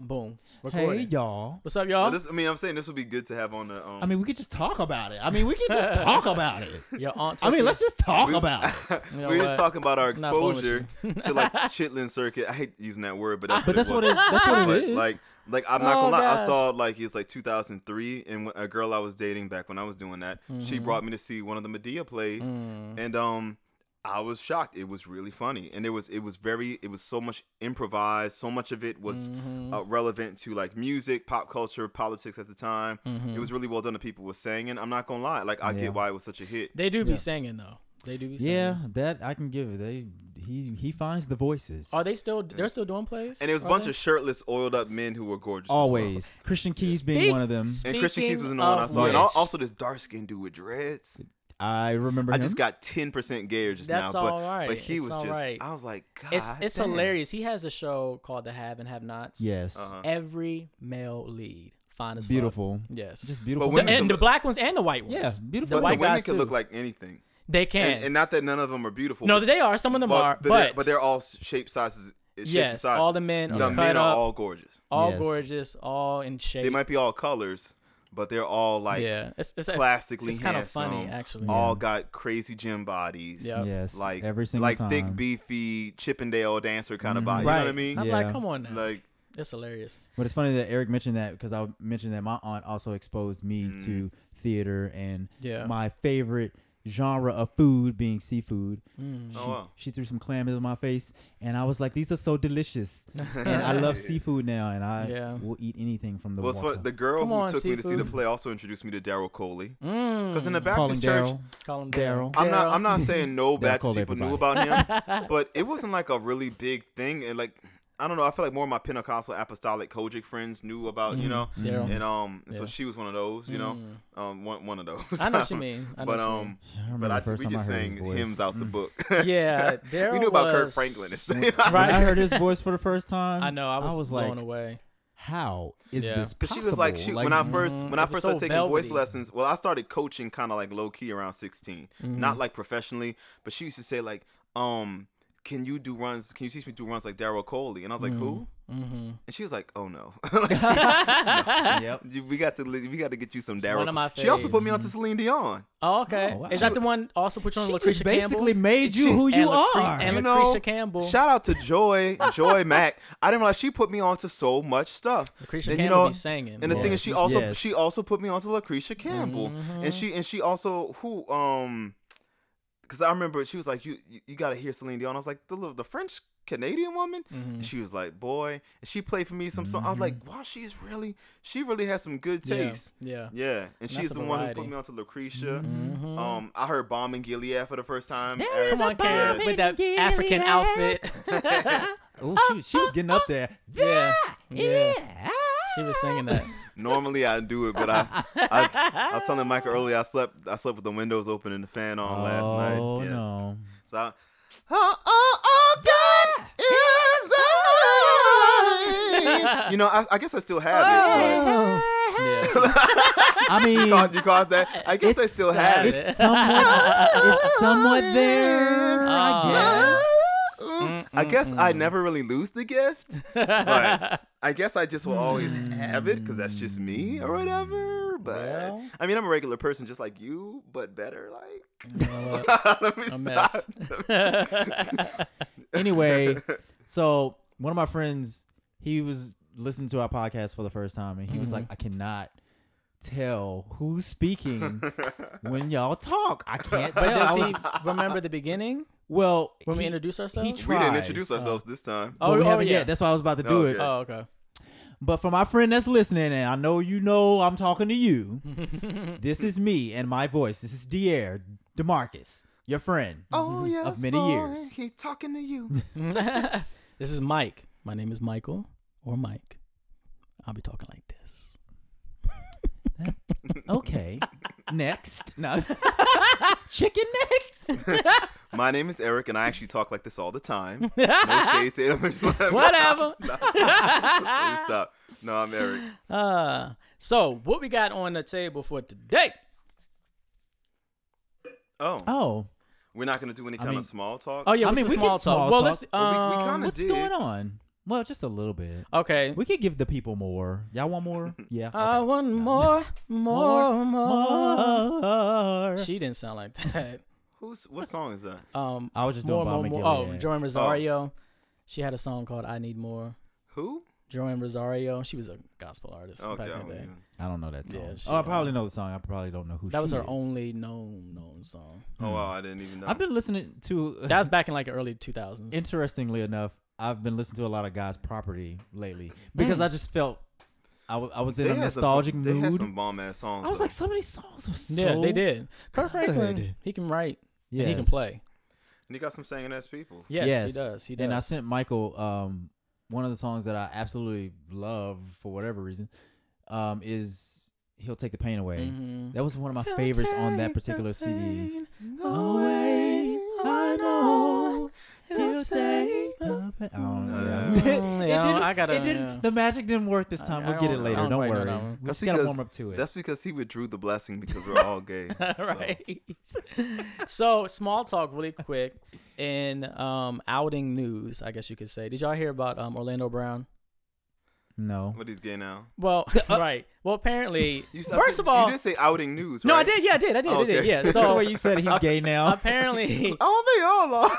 Boom. Recording. Hey, y'all. What's up, y'all? Well, I'm saying this would be good to have on the... we could just talk about it. Your aunt. Let's just talk about it. We're just talking about our exposure to, like, chitlin circuit. I hate using that word, but that's what it is. Like I'm not gonna lie. Gosh. I saw, like, it was like 2003, and a girl I was dating back when I was doing that, she brought me to see one of the Medea plays, and I was shocked. It was really funny, and it was so much improvised. So much of it was relevant to, like, music, pop culture, politics at the time. It was really well done. The people were singing. I'm not gonna lie. Like, I get why it was such a hit. They do be singing though. They do be singing. Yeah, that I can give it. He finds the voices. Are they still? They're still doing plays. And it was a bunch of shirtless, oiled up men who were gorgeous. Always as well. Christian Keyes being one of them. And Christian Keyes was another one I saw. Yes. And also this dark skinned dude with dreads. I remember him. I just got 10% gayer just now. That's all right. But he was just, I was like, God. It's hilarious. He has a show called The Have and Have Nots. Yes. Every male lead. Fine as fuck. Beautiful. Yes. Just beautiful. And the black ones and the white ones. Yeah, beautiful. But the women can look like anything. They can. And not that none of them are beautiful. No, they are. Some of them are. But they're all shapes, sizes. Yes, all the men are all gorgeous. All gorgeous, all in shape. They might be all colors. But they're all, like, plastically handsome. It's kind of funny, actually. All got crazy gym bodies. Yep. Yes, like, every single time. Like, thick, beefy, Chippendale dancer kind of body. Right. You know what I mean? I'm like, come on now. Like, it's hilarious. But it's funny that Eric mentioned that, because I mentioned that my aunt also exposed me to theater and my favorite genre of food being seafood. She threw some clams in my face and I was like, these are so delicious. And I love seafood now, and I will eat anything from the water. Well, the girl who took me to see the play also introduced me to Darrell Coley, because in the Baptist church, I'm not saying no Baptist people knew about him, but it wasn't like a really big thing. And, like, I don't know. I feel like more of my Pentecostal, apostolic, Kojic friends knew about, you know, and so she was one of those, you know, one of those. I know what you mean. But we just sang hymns out the book. Yeah, Darrell. We knew about Kirk Franklin. When I heard his voice for the first time, I know I was blown away. How is this possible? She was like, when I first started taking voice lessons. Well, I started coaching kind of like low key around 16, not like professionally, but she used to say, like, Can you teach me to do runs like Darrell Coley? And I was like, who? And she was like, oh no. We got to get you some Darrell. She also put me on to Celine Dion. Oh, okay. Oh, wow. Is that the one also put you on Lecresia Campbell? She basically made you who you are. And Lecresia Campbell. Shout out to Joy Mack. I didn't realize she put me on to so much stuff. Lecresia Campbell be singing. And the thing is, she also put me on to Lecresia Campbell. And she also because I remember she was like, you got to hear Celine Dion. I was like, the French Canadian woman? And she was like, boy. And she played for me some song. I was like, wow, she really has some good taste. Yeah. And she's the one who put me on to Lecresia. I heard Bomb and Gilead for the first time. With that African outfit. She was getting up there. Yeah. She was singing that. Normally I do it, but I was telling Micah earlier, I slept with the windows open and the fan on last night. Oh no! So God is, you know, I guess I still have it. But... I mean, you caught that? I guess I still have it. It's somewhat there. I guess. I guess I never really lose the gift, but I guess I just will always have it because that's just me or whatever. But I'm a regular person just like you, but better. Like, Anyway, so one of my friends, he was listening to our podcast for the first time, and he was like, I cannot tell who's speaking when y'all talk. I can't tell. Does he remember the beginning? Well, when we introduce ourselves, we didn't introduce ourselves this time. Oh, we haven't yet. That's why I was about to do it. Oh, okay. But for my friend that's listening, and I know you know I'm talking to you, this is me and my voice. This is DeMarcus, your friend of many years. He's talking to you. This is Mike. My name is Michael or Mike. I'll be talking like this. Okay. Next. No. Chicken next. My name is Eric, and I actually talk like this all the time. No shade to him. Whatever. Please stop. No, I'm Eric. So what we got on the table for today? Oh. We're not going to do any kind of small talk. Oh yeah, what's we small talk. Well, let's, we kind of did. What's going on? Well, just a little bit. Okay. We could give the people more. Y'all want more? Yeah. Okay. I want more. She didn't sound like that. What song is that? I was just doing Bob McGill. Oh, Joanne Rosario. Oh. She had a song called I Need More. Who? Joanne Rosario. She was a gospel artist back in the day. I don't know that song. Yeah, I probably know the song. I probably don't know who she is. That was her only known song. Oh, wow. I didn't even know. I've been listening to... That was back in like the early 2000s. Interestingly enough, I've been listening to a lot of God's Property lately because I just felt I was in a nostalgic mood. They had some bomb-ass songs. I was like, some of these songs are so Yeah, they did. Kirk Franklin, he can write and he can play. And he got some singing-ass people. Yes, he does. He does. And I sent Michael... one of the songs that I absolutely love for whatever reason is He'll Take the Pain Away. Mm-hmm. That was one of my favorites on that particular CD. Away, I know He'll take the pain. The magic didn't work this time. We'll get it later. Don't worry. No. We just got to warm up to it. That's because he withdrew the blessing because we're all gay. Right. So small talk really quick. In outing news, I guess you could say. Did y'all hear about Orlando Brown? No. But he's gay now. Well, right. Well, apparently, first of all. You did say outing news, right? No, I did. Yeah, I did. I did. Yeah. So the way you said he's gay now. Apparently. Oh, they all are.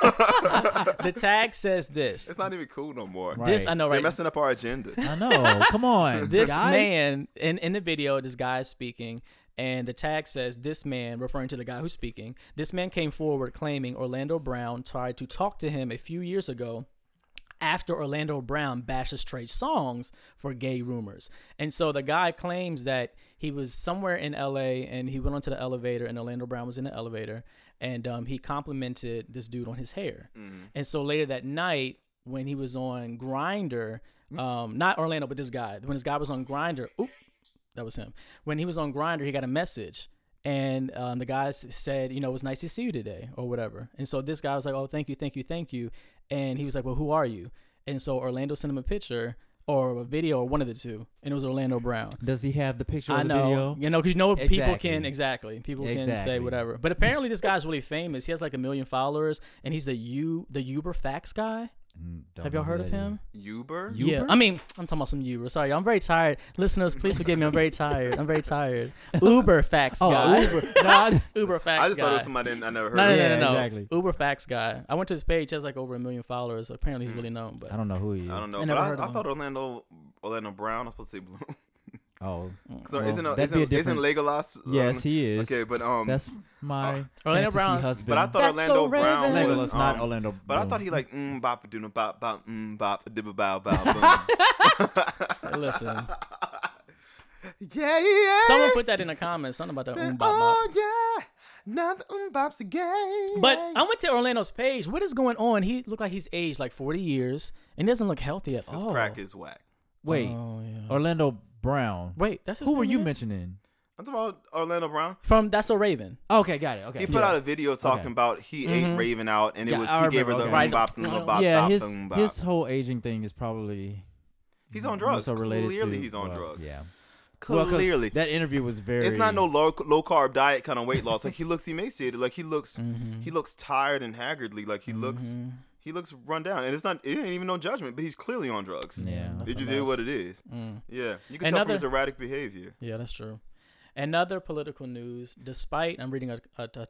The tag says this. It's not even cool no more. Right. This, I know, right? They're messing up our agenda. I know. Come on. This man, in the video, this guy is speaking. And the tag says, this man, referring to the guy who's speaking, this man came forward claiming Orlando Brown tried to talk to him a few years ago after Orlando Brown bashes Trey's songs for gay rumors. And so the guy claims that he was somewhere in L.A. and he went onto the elevator and Orlando Brown was in the elevator and he complimented this dude on his hair. Mm-hmm. And so later that night when he was on Grindr, not Orlando, but this guy, when this guy was on Grindr, that was him. When he was on Grindr, he got a message, and the guy said, "You know, it was nice to see you today," or whatever. And so this guy was like, "Oh, thank you," and he was like, "Well, who are you?" And so Orlando sent him a picture or a video or one of the two, and it was Orlando Brown. Does he have the picture? I know, the video? You know, because you know what people can people can say whatever. But apparently, this guy's really famous. He has like 1 million followers, and he's the Uber fax guy. Have y'all heard of him? Uber? Yeah, I mean, I'm talking about some Uber. Sorry, I'm very tired. Listeners, please forgive me. I'm very tired. Uber fax guy. Uber fax guy. I just thought it was somebody I never heard of. No. Exactly. Uber fax guy. I went to his page. He has like over 1 million followers. Apparently, he's really known, but I don't know who he is. I don't know. But I thought Orlando Brown. I was supposed to say Bloom. Oh, so isn't Legolas? Yes, he is. Okay, but that's my Orlando Brown husband. But I thought that's Orlando Brown was not Orlando. But I thought he like bop doona bop bop bop dibba bow bow boom. Listen. Yeah. Someone put that in the comments. Something about that bop bop. Oh yeah. Now the bops again. But I went to Orlando's page. What is going on? He looked like he's aged like 40 years and doesn't look healthy at all. His crack is whack. Wait, Orlando Brown. Wait, that's his. Who were you mentioning? I'm talking about Orlando Brown from That's So Raven. Okay, got it. Okay, he put out a video talking about he ate Raven out, and he gave her the bop bop. Yeah, his whole aging thing is probably he's on drugs. So clearly, he's on drugs. Yeah. Clearly, that interview was very. It's not no low carb diet kind of weight loss. Like he looks emaciated. Like he looks tired and haggardly. Like he looks run down, and it ain't even no judgment, but he's clearly on drugs. Yeah, it just is what it is. Mm. Yeah, you can tell from his erratic behavior. Yeah, that's true. Another political news. I'm reading a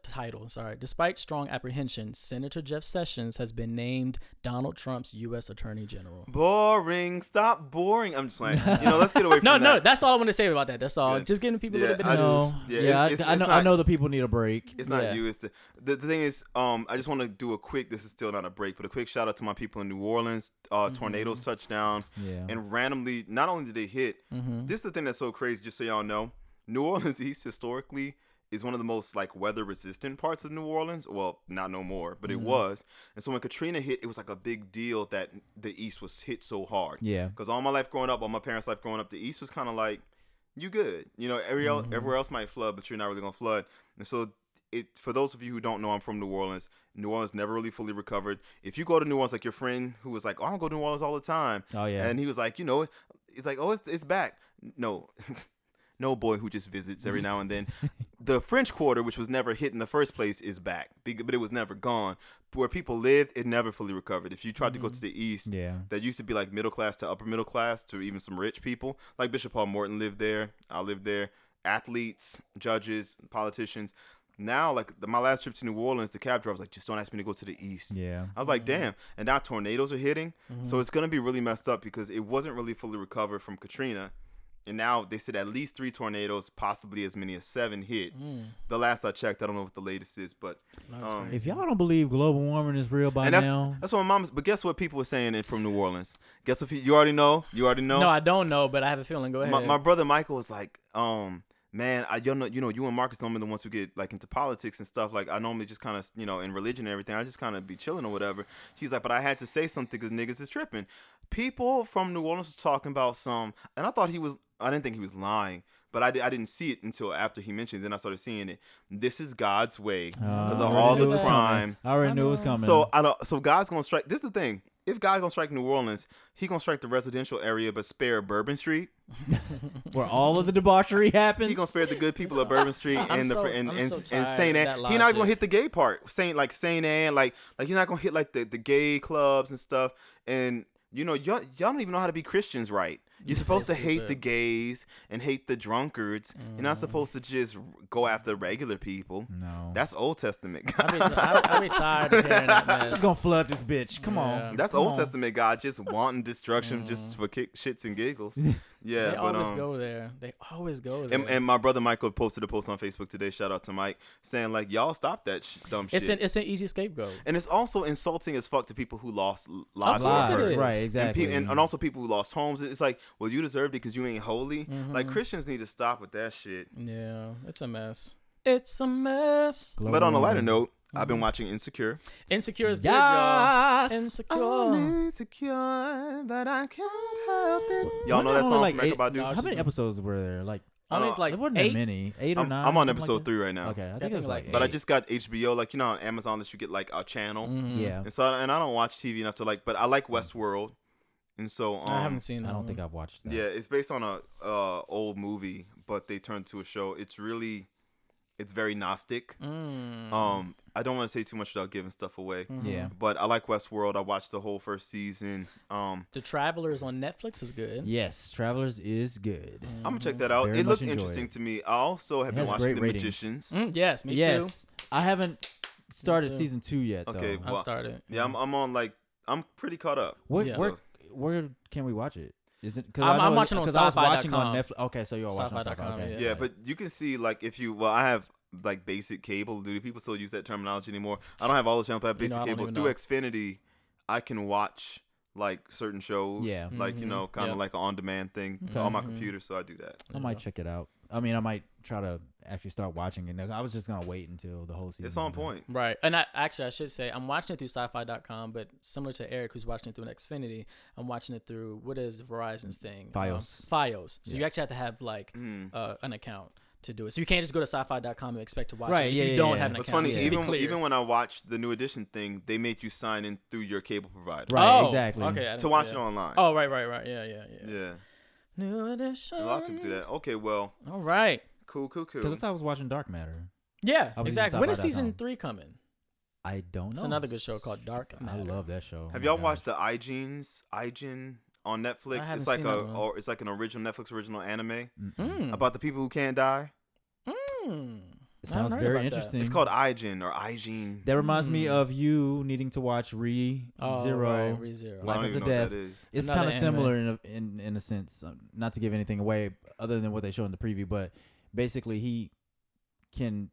title. Sorry. Despite strong apprehension, Senator Jeff Sessions has been named Donald Trump's U.S. Attorney General. Boring. Stop boring. I'm just playing. Let's get away from that. No. That's all I want to say about that. That's all. Yeah. Just giving people a little bit of news. I know the people need a break. It's not you. It's the thing is, I just want to do a quick. This is still not a break, but a quick shout out to my people in New Orleans. Tornadoes touched down. Yeah. And randomly, not only did they hit. Mm-hmm. This is the thing that's so crazy. Just so y'all know. New Orleans East historically is one of the most like weather resistant parts of New Orleans. Well, not no more, but it was. And so when Katrina hit, it was like a big deal that the East was hit so hard. Yeah. Because all my parents' life growing up, the East was kind of like, you good. Everywhere else might flood, but you're not really going to flood. And so for those of you who don't know, I'm from New Orleans. New Orleans never really fully recovered. If you go to New Orleans, like your friend who was like, I don't go to New Orleans all the time. Oh, yeah. And he was like, it's back. No. No boy who just visits every now and then. the French Quarter, which was never hit in the first place, is back, but it was never gone. Where people lived, it never fully recovered. If you tried to go to the East, that used to be like middle class to upper middle class to even some rich people. Like Bishop Paul Morton lived there. I lived there. Athletes, judges, politicians. Now, like my last trip to New Orleans, the cab driver was like, just don't ask me to go to the East. Yeah. I was like, damn. And now tornadoes are hitting. So it's going to be really messed up because it wasn't really fully recovered from Katrina. And now they said at least 3 tornadoes, possibly as many as 7 hit. The last I checked, I don't know what the latest is, but if y'all don't believe global warming is real by now, that's what my mom's. But guess what people were saying from New Orleans? Guess what? You already know. You already know. No, I don't know, but I have a feeling. Go ahead. My brother Michael was like, man, you know, you and Marcus normally the ones who get like into politics and stuff. Like I normally just kind of, in religion and everything, I just kind of be chilling or whatever. She's like, but I had to say something because niggas is tripping. People from New Orleans was talking about some, and I didn't think he was lying, but I didn't see it until after he mentioned it. Then I started seeing it. This is God's way because of all the crime. I already knew it was coming. So God's gonna strike. This is the thing. If God's gonna strike New Orleans, he gonna strike the residential area, but spare Bourbon Street, where all of the debauchery happens. He gonna spare the good people of Bourbon Street and Saint Anne. He's not gonna hit the gay part. Saint Anne, like he's not gonna hit like the gay clubs and stuff. And y'all don't even know how to be Christians right. You're supposed to hate the gays and hate the drunkards. You're not supposed to just go after regular people. No. That's Old Testament. I be tired of hearing that mess. Just gonna flood this bitch. Come on. That's Old Testament God just wanting destruction just for shits and giggles. Yeah, They always go there. And my brother Michael posted a post on Facebook today, shout out to Mike, saying like, y'all stop that dumb shit. It's an easy scapegoat. And it's also insulting as fuck to people who lost lives. Right, exactly. And also people who lost homes. It's like, well, you deserved it because you ain't holy. Like, Christians need to stop with that shit. Yeah, it's a mess. But on a lighter note, I've been watching Insecure. Insecure is good, y'all. Insecure. I'm insecure, but I can't help it. Y'all know that song from Erykah Badu? How many episodes were there? It wasn't that many. 8 or 9. I'm on episode 3 right now. Okay, I think it was like 8. But I just got HBO, like, on Amazon that you get like a channel. Yeah. And so, and I don't watch TV enough to like, but I like Westworld. And so I haven't seen that. I don't think I've watched that. Yeah, it's based on a old movie, but they turned to a show. It's very Gnostic. I don't want to say too much without giving stuff away. Yeah. But I like Westworld. I watched the whole first season. The Travelers on Netflix is good. Yes, Travelers is good. I'm gonna check that out. It looked interesting to me. I also have been watching The Magicians. Yes, me too. Yes, I haven't started season 2 yet. Okay, though. I started. Yeah, I'm on I'm pretty caught up. Where can we watch it? Is it? Cause I'm watching on sci-fi.com. I was watching on Netflix. Okay, so you're watching on sci-fi. Okay. Yeah, but you can see if you. Well, I have basic cable. Do people still use that terminology anymore? I don't have all the channels, but I have basic cable through Xfinity. I can watch certain shows. Yeah. Like an on-demand thing on my computer. So I do that. I might check it out. I mean, I might try to actually start watching it. I was just going to wait until the whole season. It's on point. Right. And I should say, I'm watching it through sci-fi.com, but similar to Eric, who's watching it through an Xfinity, I'm watching it through, what is Verizon's thing? Fios. So you actually have to have an account to do it. So you can't just go to sci-fi.com and expect to watch it. You don't have an account. It's funny, even when I watched the New Edition thing, they make you sign in through your cable provider. Right, exactly. Okay, to watch it online. Oh, right. Yeah. New Edition. A lot of people do that. Okay, well. All right. Cool. Because that's how I was watching Dark Matter. Yeah, exactly. When is season 3 coming? I don't know. It's another good show called Dark Matter. I love that show. Have y'all watched the Igen on Netflix? It's it's like an original Netflix original anime about the people who can't die. It sounds very interesting. That. It's called Igen. That reminds me of you needing to watch Re Zero. Right, Re Zero. Life of the Death. It's kind of similar in a sense, not to give anything away other than what they show in the preview, but basically he can't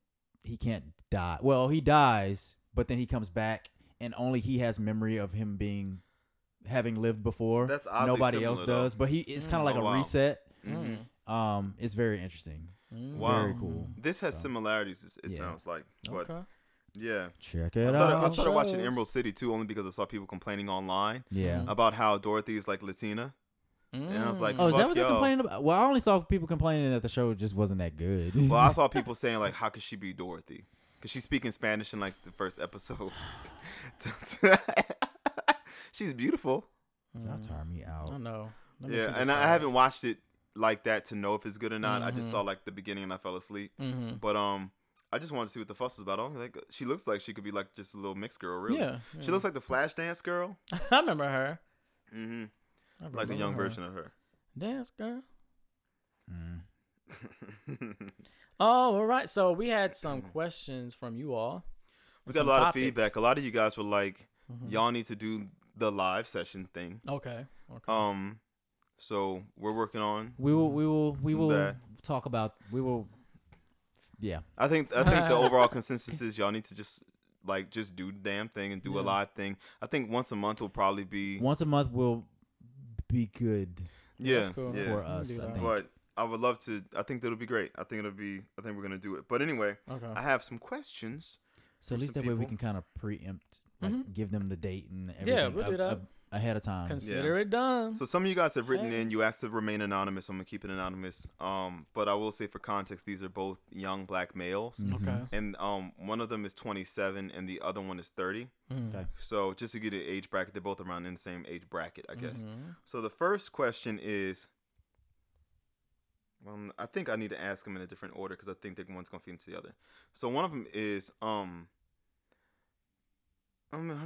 die. Well, he dies, but then he comes back and only he has memory of him having lived before. That's oddly nobody else does, though. But it's kind of like a reset. It's very interesting. Wow. Very cool. This has similarities, it sounds like. But yeah. Check it out. I started watching Emerald City too, only because I saw people complaining online about how Dorothy is like Latina. And I was like, "Oh, is that what they're complaining about?" Well, I only saw people complaining that the show just wasn't that good. Well, I saw people saying like, "How could she be Dorothy? Because she's speaking Spanish in the first episode." She's beautiful. Y'all tire me out. I know. I haven't watched it like that to know if it's good or not. Mm-hmm. I just saw like the beginning and I fell asleep. Mm-hmm. But I just wanted to see what the fuss was about. I like, she looks like she could be like just a little mixed girl, really. Yeah, yeah. She looks like the Flashdance girl. I remember her. Mm-hmm. I remember like a young version of her. Dance girl. Mm. Oh, all right. So we had some questions from you all. We got a lot of feedback. A lot of you guys were like, mm-hmm. y'all need to do the live session thing. Okay. Okay. So we're working on. We will talk about. Yeah. I think the overall consensus is y'all need to just like just do the damn thing and do a live thing. I think once a month will probably be. Once a month will be good. Yeah. That's cool. Yeah. For us, I think. But I would love to. I think that'll be great. I think we're gonna do it. But anyway, okay. I have some questions. So at least that way we can kind of preempt, like mm-hmm. give them the date and everything. Yeah, we'll do that ahead of time. Consider it done. So some of you guys have written in. You asked to remain anonymous. So I'm gonna keep it anonymous. But I will say for context, these are both young black males. Mm-hmm. Okay. And one of them is 27 and the other one is 30. Mm-hmm. Okay. So just to get an age bracket, they're both around in the same age bracket, I guess. Mm-hmm. So the first question is. Well, I think I need to ask them in a different order because I think that one's going to feed into the other. So one of them is, I'll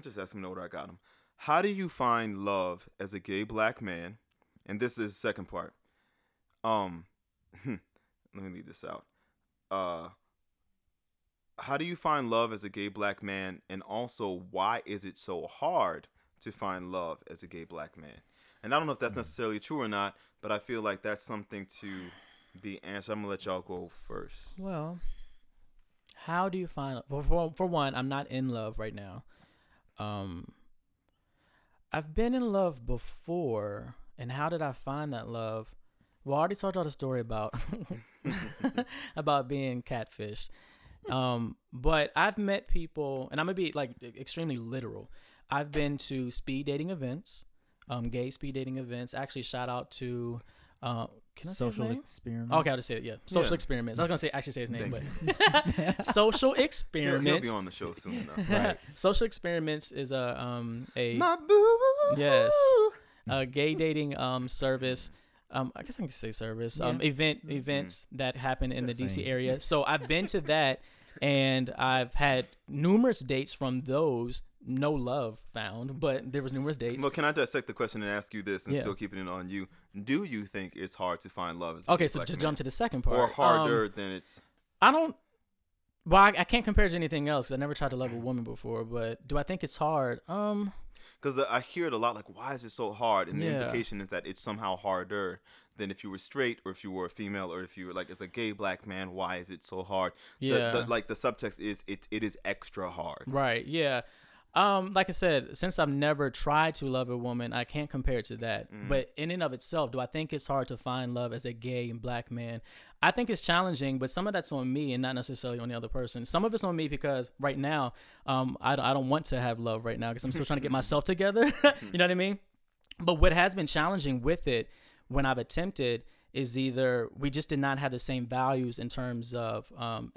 just ask them in the order I got them. How do you find love as a gay black man? And this is the second part. Let me leave this out. How do you find love as a gay black man? And also, why is it so hard to find love as a gay black man? And I don't know if that's necessarily true or not, but I feel like that's something to be answered. I'm going to let y'all go first. Well, how do you find... Well, for one, I'm not in love right now. I've been in love before, and how did I find that love? Well, I already told y'all the story about about being catfished. But I've met people, and I'm going to be like extremely literal. I've been to speed dating events. Gay speed dating events. Actually, shout out to can I say his name? Social Experiments. Okay, I'll just say it. Yeah, Social Experiments. I was gonna say his name, but Social Experiments. He'll be on the show soon enough. Right. Social Experiments is a my boo. Yes, a gay dating service. I guess I can say service. Yeah. Events that happen in the DC area. So I've been to that, and I've had numerous dates from those. No love found, but there was numerous dates. Well, can I dissect the question and ask you this and still keeping it on you? Do you think it's hard to find love? As a so to jump to the second part. Or harder than it's... I don't... Well, I can't compare it to anything else. I never tried to love a woman before, but do I think it's hard? Because I hear it a lot, like, why is it so hard? And the implication is that it's somehow harder than if you were straight or if you were a female or if you were, like, as a gay black man, why is it so hard? Yeah. The subtext is it is extra hard. Right, yeah. Like I said, since I've never tried to love a woman, I can't compare it to that. Mm. But in and of itself, do I think it's hard to find love as a gay and black man? I think it's challenging, but some of that's on me and not necessarily on the other person. Some of it's on me because right now, I don't want to have love right now because I'm still trying to get myself together. You know what I mean? But what has been challenging with it when I've attempted is either we just did not have the same values in terms of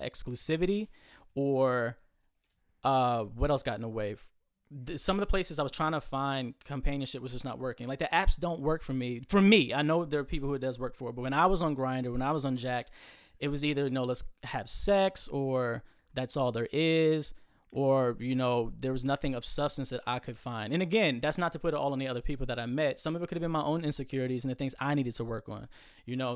exclusivity or... what else got in the way? Some of the places I was trying to find companionship was just not working. Like the apps don't work for me. I know there are people who it does work for, but when I was on Grindr, when I was on Jacked, it was either let's have sex, or that's all there is, or there was nothing of substance that I could find. And again, that's not to put it all on the other people that I met. Some of it could have been my own insecurities and the things I needed to work on.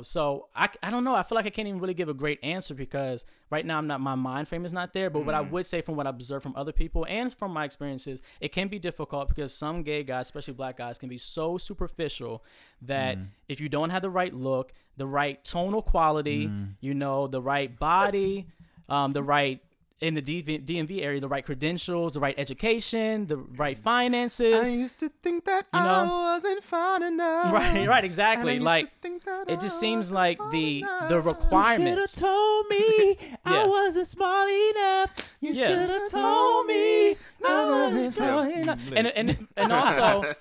So I don't know. I feel like I can't even really give a great answer because right now my mind frame is not there. But what I would say from what I observed from other people and from my experiences, it can be difficult because some gay guys, especially black guys, can be so superficial that if you don't have the right look, the right tonal quality, the right body, the right in the DMV area, the right credentials, the right education, the right finances. I used to think that I wasn't fine enough. Right, exactly. Like it just seems like the requirements. You should have told me I wasn't smart enough. You should have told me I wasn't smart enough. And also,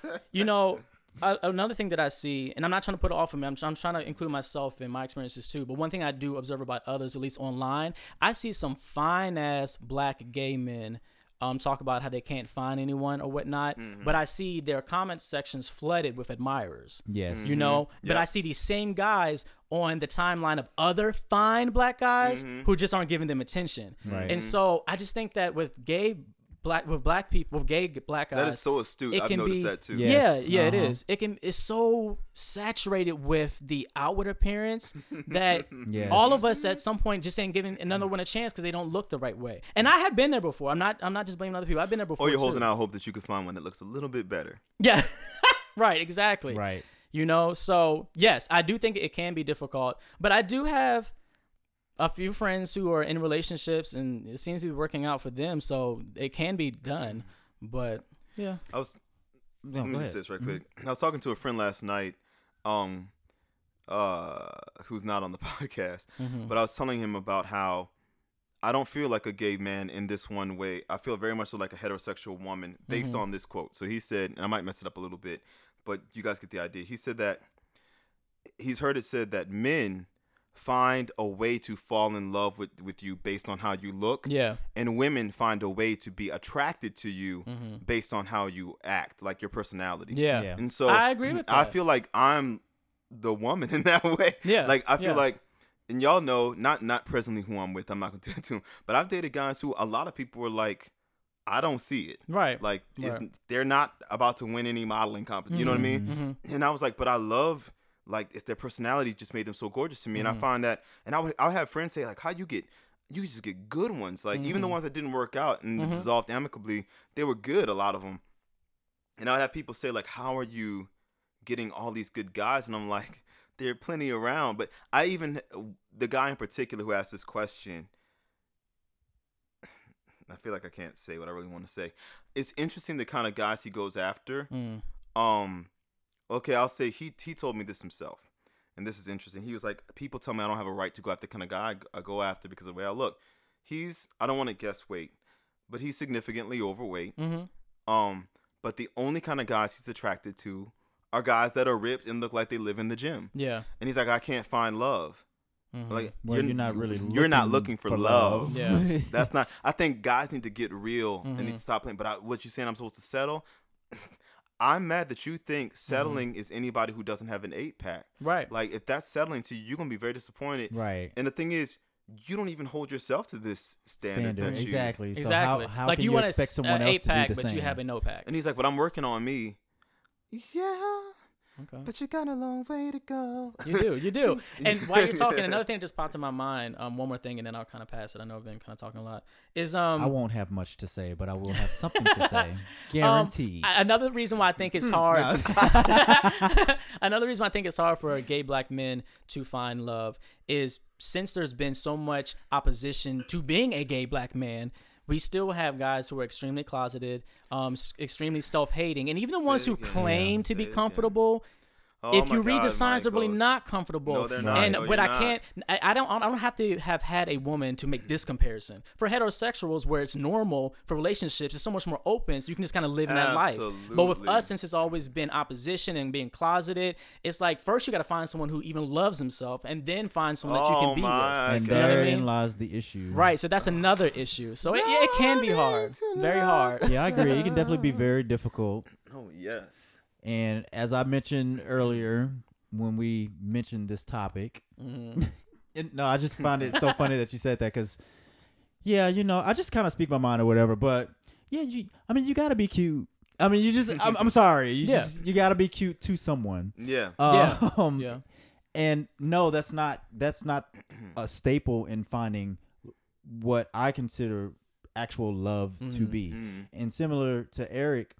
another thing that I see, and I'm not trying to put it off of me, I'm trying to include myself in my experiences too, but one thing I do observe about others, at least online, I see some fine-ass black gay men talk about how they can't find anyone or whatnot. Mm-hmm. But I see their comment sections flooded with admirers. Yes. You know? Yep. But I see these same guys on the timeline of other fine black guys who just aren't giving them attention. Right. And so I just think that with gay black guys. That is so astute. I've noticed that too. Yes. Yeah, yeah, it is. It's so saturated with the outward appearance that all of us at some point just ain't giving another one a chance because they don't look the right way. And I have been there before. I'm not just blaming other people. I've been there before. Or you're holding out hope that you could find one that looks a little bit better. Yeah. Right, exactly. Right. You know, so yes, I do think it can be difficult, but I do have a few friends who are in relationships and it seems to be working out for them, so it can be done. But yeah, let me just say this right quick. I was talking to a friend last night, who's not on the podcast, but I was telling him about how I don't feel like a gay man in this one way. I feel very much so like a heterosexual woman based on this quote. So he said, and I might mess it up a little bit, but you guys get the idea. He said that he's heard it said that men find a way to fall in love with you based on how you look, and women find a way to be attracted to you based on how you act, like your personality. And so I agree with that. I feel like I'm the woman in that way. Like I feel like, and y'all know, not presently who I'm with, I'm not gonna do that to them, but I've dated guys who a lot of people were like, I don't see it. Right. Like they're not about to win any modeling competition. You know what I mean? And I was like, but I love, like, it's their personality just made them so gorgeous to me. And I find that, and I'll have friends say, like, how you just get good ones. Like, even the ones that didn't work out and dissolved amicably, they were good, a lot of them. And I would have people say, like, how are you getting all these good guys? And I'm like, there are plenty around. But the guy in particular who asked this question, I feel like I can't say what I really want to say. It's interesting the kind of guys he goes after. Okay, I'll say he told me this himself, and this is interesting. He was like, people tell me I don't have a right to go after the kind of guy I go after because of the way I look. I don't want to guess weight, but he's significantly overweight. But the only kind of guys he's attracted to are guys that are ripped and look like they live in the gym. Yeah. And he's like, I can't find love. Like, well, you're not looking for love. Yeah. That's not, I think guys need to get real and need to stop playing. But what you're saying, I'm supposed to settle. I'm mad that you think settling is anybody who doesn't have an 8-pack. Right. Like, if that's settling to you, you're going to be very disappointed. Right. And the thing is, you don't even hold yourself to this standard. That exactly. So how like can you expect someone else to do the same? Like, you want an 8-pack, but you have a no-pack. And he's like, but I'm working on me. Yeah. Okay. But you got a long way to go. You do. And while you're talking, another thing that just popped in my mind, one more thing, and then I'll kind of pass it. I know I've been kind of talking a lot. Is I won't have much to say, but I will have something to say. Guaranteed. Another reason why I think it's hard. Another reason why I think it's hard for gay black men to find love is since there's been so much opposition to being a gay black man, we still have guys who are extremely closeted, extremely self-hating. And even the ones who claim to be comfortable, if you read the signs, they're really not comfortable. No, they're not. And I don't have to have had a woman to make this comparison. For heterosexuals, where it's normal for relationships, it's so much more open, so you can just kind of live in that life. But with us, since it's always been opposition and being closeted, it's like first you got to find someone who even loves himself, and then find someone that you can be with. And therein lies the issue. Right. So that's another issue. So it can be hard, very hard. Yeah, I agree. It can definitely be very difficult. Oh yes. And as I mentioned earlier, when we mentioned this topic, I just find it so funny that you said that because, I just kind of speak my mind or whatever. But you got to be cute. I mean, I'm sorry. You got to be cute to someone. Yeah. And no, that's not a staple in finding what I consider actual love to be. And similar to Eric,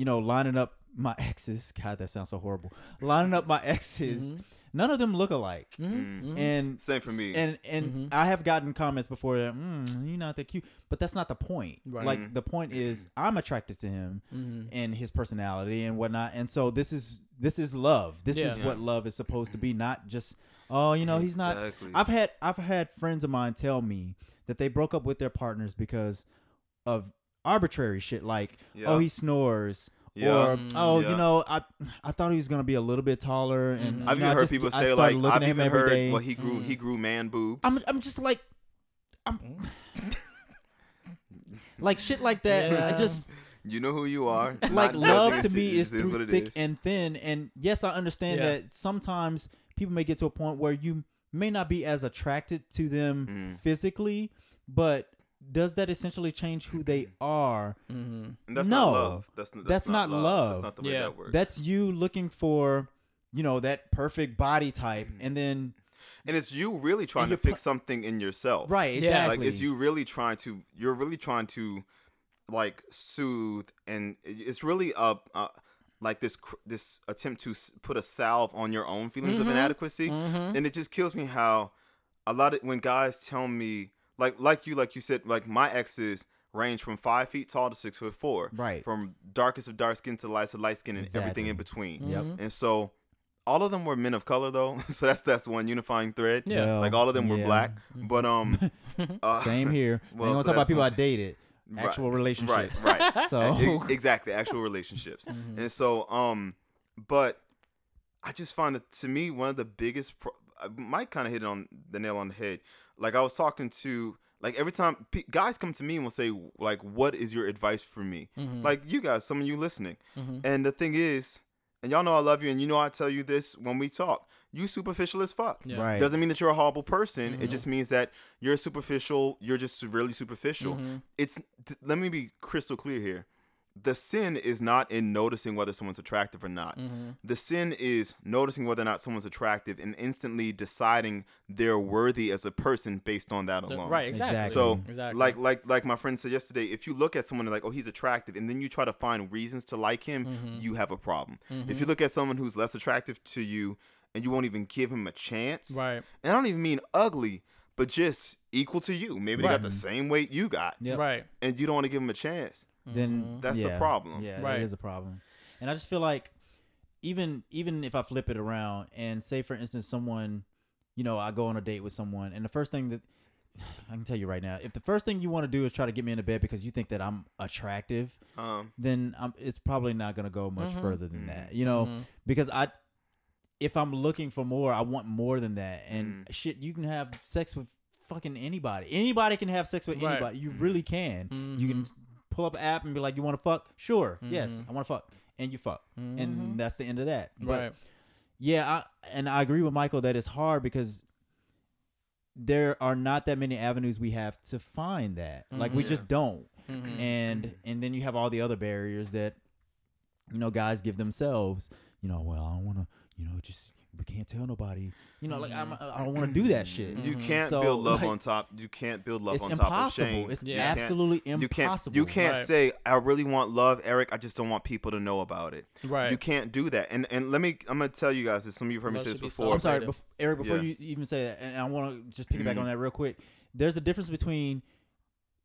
lining up my exes. God, that sounds so horrible. Lining up my exes. None of them look alike. And same for me. And I have gotten comments before that, you're not that cute. But that's not the point. Right. Like the point is I'm attracted to him and his personality and whatnot. And so this is love. This is what love is supposed to be. Not just, he's not. I've had friends of mine tell me that they broke up with their partners because of arbitrary shit like he snores or I thought he was gonna be a little bit taller and I've even heard people say like I've even heard well he grew man boobs. I'm just like I'm Like shit like that. Yeah. I just... You know who you are. Like, love to me is through thick and thin. And yes, I understand that sometimes people may get to a point where you may not be as attracted to them physically, but does that essentially change who they are? Mm-hmm. And that's not love. That's not love. That's not the way that works. That's you looking for, you know, that perfect body type. And then... And it's you really trying to fix something in yourself. Right, exactly. Like, it's you really trying to... You're really trying to... like soothe, and it's really like this attempt to put a salve on your own feelings of inadequacy, and it just kills me how a lot of when guys tell me like you said, like my exes range from 5 feet tall to 6'4", right? From darkest of dark skin to the lightest of light skin, and everything in between. And so all of them were men of color though, so that's one unifying thread. Yeah, like all of them were black, but same here. Well, we're gonna talk about people I dated. Actual relationships, right. So exactly, actual relationships, and so but I just find that to me one of the biggest. Mike kind of hit it on the nail on the head. Like I was talking to, like every time guys come to me and will say like, "What is your advice for me?" Like you guys, some of you listening, and the thing is, and y'all know I love you, and you know I tell you this when we talk. You superficial as fuck. Yeah. Right. Doesn't mean that you're a horrible person. It just means that you're superficial. You're just really superficial. It's let me be crystal clear here. The sin is not in noticing whether someone's attractive or not. The sin is noticing whether or not someone's attractive and instantly deciding they're worthy as a person based on that alone. Right, exactly. So, like my friend said yesterday, if you look at someone like, oh, he's attractive, and then you try to find reasons to like him, you have a problem. If you look at someone who's less attractive to you, and you won't even give him a chance. Right. And I don't even mean ugly, but just equal to you. Maybe they got the same weight you got. Yep. Right. And you don't want to give him a chance. Then that's a problem. Yeah, that is a problem. And I just feel like even if I flip it around and say, for instance, someone, you know, I go on a date with someone, and the first thing that I can tell you right now, if the first thing you want to do is try to get me into bed because you think that I'm attractive, then it's probably not going to go much further than that. You know, because if I'm looking for more, I want more than that. And shit, you can have sex with fucking anybody. Anybody can have sex with anybody. You really can. You can pull up an app and be like, you want to fuck? Sure. Yes, I want to fuck. And you fuck. And that's the end of that. But yeah, I agree with Michael that it's hard because there are not that many avenues we have to find that. Like we just don't. And then you have all the other barriers that, you know, guys give themselves. You know, well, I don't want to. You know, just we can't tell nobody. You know, like I don't want to do that shit. You can't build love on top. You can't build love on top of shame. It's absolutely impossible. You can't say I really want love, Eric. I just don't want people to know about it. Right. You can't do that. And I'm gonna tell you guys this. Some of you probably said this before. I'm sorry, Eric. Before you even say that, and I want to just piggyback on that real quick. There's a difference between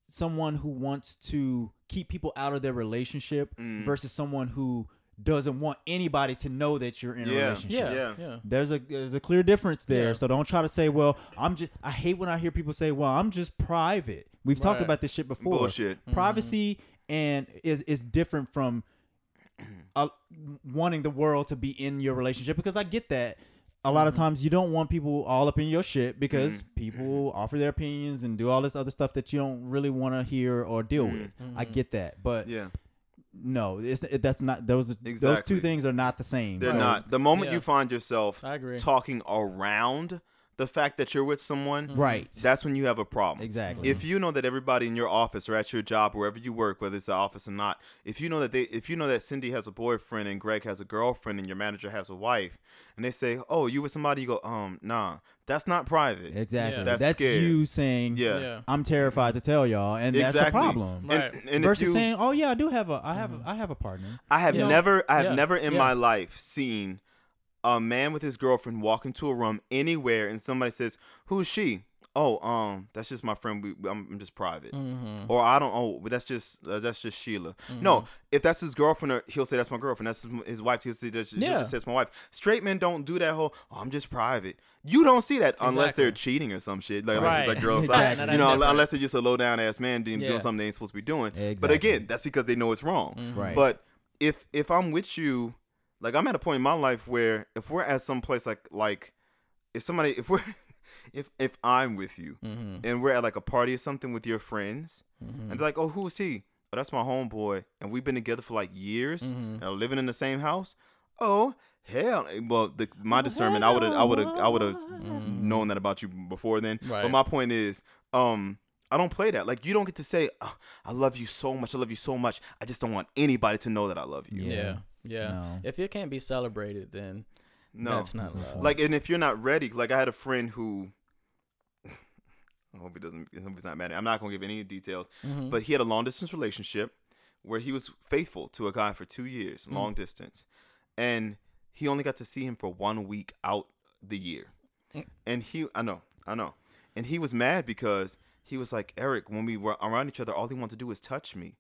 someone who wants to keep people out of their relationship versus someone who doesn't want anybody to know that you're in a relationship. Yeah. There's a clear difference there. Yeah. So don't try to say, well, I hate when I hear people say, well, I'm just private. We've talked about this shit before. Bullshit. Privacy and is different from wanting the world to be in your relationship, because I get that. A lot of times you don't want people all up in your shit because people offer their opinions and do all this other stuff that you don't really want to hear or deal with. I get that. But no, that's not those. Exactly. Those two things are not the same. They're not. The moment you find yourself talking around the fact that you're with someone, right? That's when you have a problem. Exactly. If you know that everybody in your office or at your job, wherever you work, whether it's the office or not, if you know that Cindy has a boyfriend and Greg has a girlfriend and your manager has a wife, and they say, "Oh, you with somebody?" You go, nah, that's not private." Exactly. Yeah. That's you saying, "I'm terrified to tell y'all," and that's a problem. Right. And versus saying, "Oh yeah, I do have I have a partner." I have never in my life seen a man with his girlfriend walk into a room anywhere and somebody says, "Who's she?" "Oh, that's just my friend. I'm just private." Or that's just Sheila. No, if that's his girlfriend, he'll say that's my girlfriend. That's his wife. He'll say that's my wife. Straight men don't do that whole, "Oh, I'm just private." You don't see that unless they're cheating or some shit. Like, like girls, you know, unless they're just a low down ass man doing something they ain't supposed to be doing. Exactly. But again, that's because they know it's wrong. Right. But if I'm with you. Like, I'm at a point in my life where if we're at some place like if somebody, if we're if I'm with you mm-hmm. and we're at like a party or something with your friends mm-hmm. and they're like, oh, who is he? Oh, that's my homeboy. And we've been together for like years mm-hmm. and living in the same house. Oh, hell. Well, my discernment, I would have mm-hmm. known that about you before then. Right. But my point is, I don't play that. Like, you don't get to say, oh, I love you so much. I love you so much. I just don't want anybody to know that I love you. Yeah. Yeah. No. If you can't be celebrated, then that's not love. Like, and if you're not ready, like I had a friend who, I hope he's not mad at me. I'm not going to give any details, mm-hmm. but he had a long distance relationship where he was faithful to a guy for 2 years, mm-hmm. long distance. And he only got to see him for 1 week out the year. Mm-hmm. And I know. And he was mad because he was like, Eric, when we were around each other, all he wanted to do was touch me.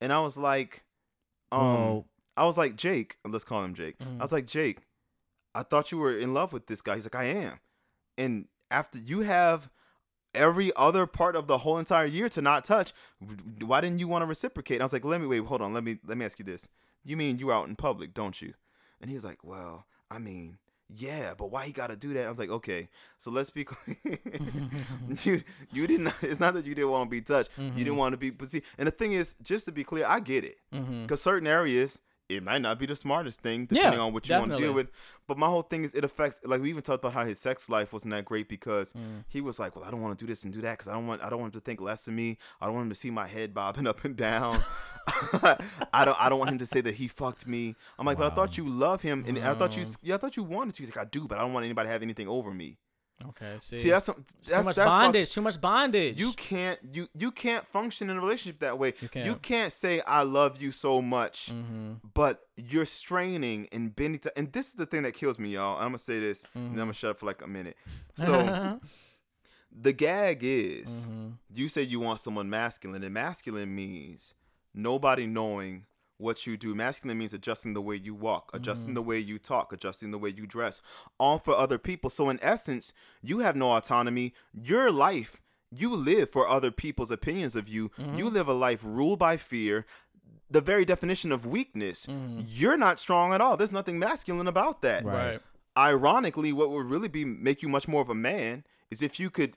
And I was like, Jake, let's call him Jake. Mm-hmm. I was like, Jake, I thought you were in love with this guy. He's like, I am. And after you have every other part of the whole entire year to not touch, why didn't you want to reciprocate? And I was like, hold on, let me ask you this. You mean you were out in public, don't you? And he was like, well, I mean, yeah, but why he got to do that? I was like, okay, so let's be clear. you didn't. It's not that you didn't want to be touched. Mm-hmm. You didn't want to be perceived. And the thing is, just to be clear, I get it. Because mm-hmm. certain areas, it might not be the smartest thing, depending on what you want to deal with. But my whole thing is it affects, like we even talked about how his sex life wasn't that great because he was like, well, I don't want to do this and do that because I don't want him to think less of me. I don't want him to see my head bobbing up and down. I don't want him to say that he fucked me. I'm like, but I thought you love him and I thought you wanted to. He's like, I do, but I don't want anybody to have anything over me. Okay, see that's too much bondage. You can't function in a relationship that way. You can't say I love you so much, mm-hmm. but you're straining and bending to, and this is the thing that kills me, y'all. I'm gonna say this, mm-hmm. and then I'm gonna shut up for like a minute. So the gag is, mm-hmm. you say you want someone masculine, and masculine means nobody knowing what you do. Masculine means adjusting the way you walk, adjusting the way you talk, adjusting the way you dress, all for other people. So in essence, you have no autonomy. Your life, you live for other people's opinions of you. Mm-hmm. You live a life ruled by fear, the very definition of weakness. Mm-hmm. You're not strong at all. There's nothing masculine about that. Right. Ironically, what would really make you much more of a man is if you could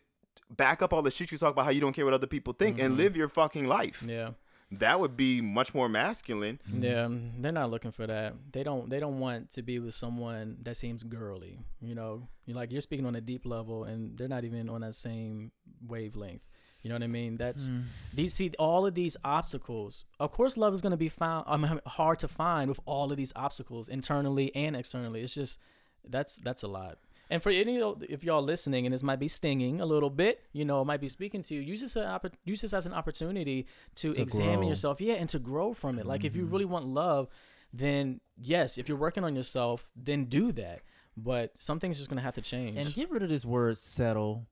back up all the shit you talk about how you don't care what other people think and live your fucking life. Yeah. That would be much more masculine. Yeah, they're not looking for that. They don't want to be with someone that seems girly. You know, you're speaking on a deep level, and they're not even on that same wavelength. You know what I mean? That's see all of these obstacles. Of course, love is going to be hard to find with all of these obstacles internally and externally. It's just that's a lot. And for any of if y'all listening, and this might be stinging a little bit, it might be speaking to you, use this as an opportunity to examine yourself, and to grow from it. Mm-hmm. Like if you really want love, then yes, if you're working on yourself, then do that. But something's just gonna have to change. And get rid of this word "settle,"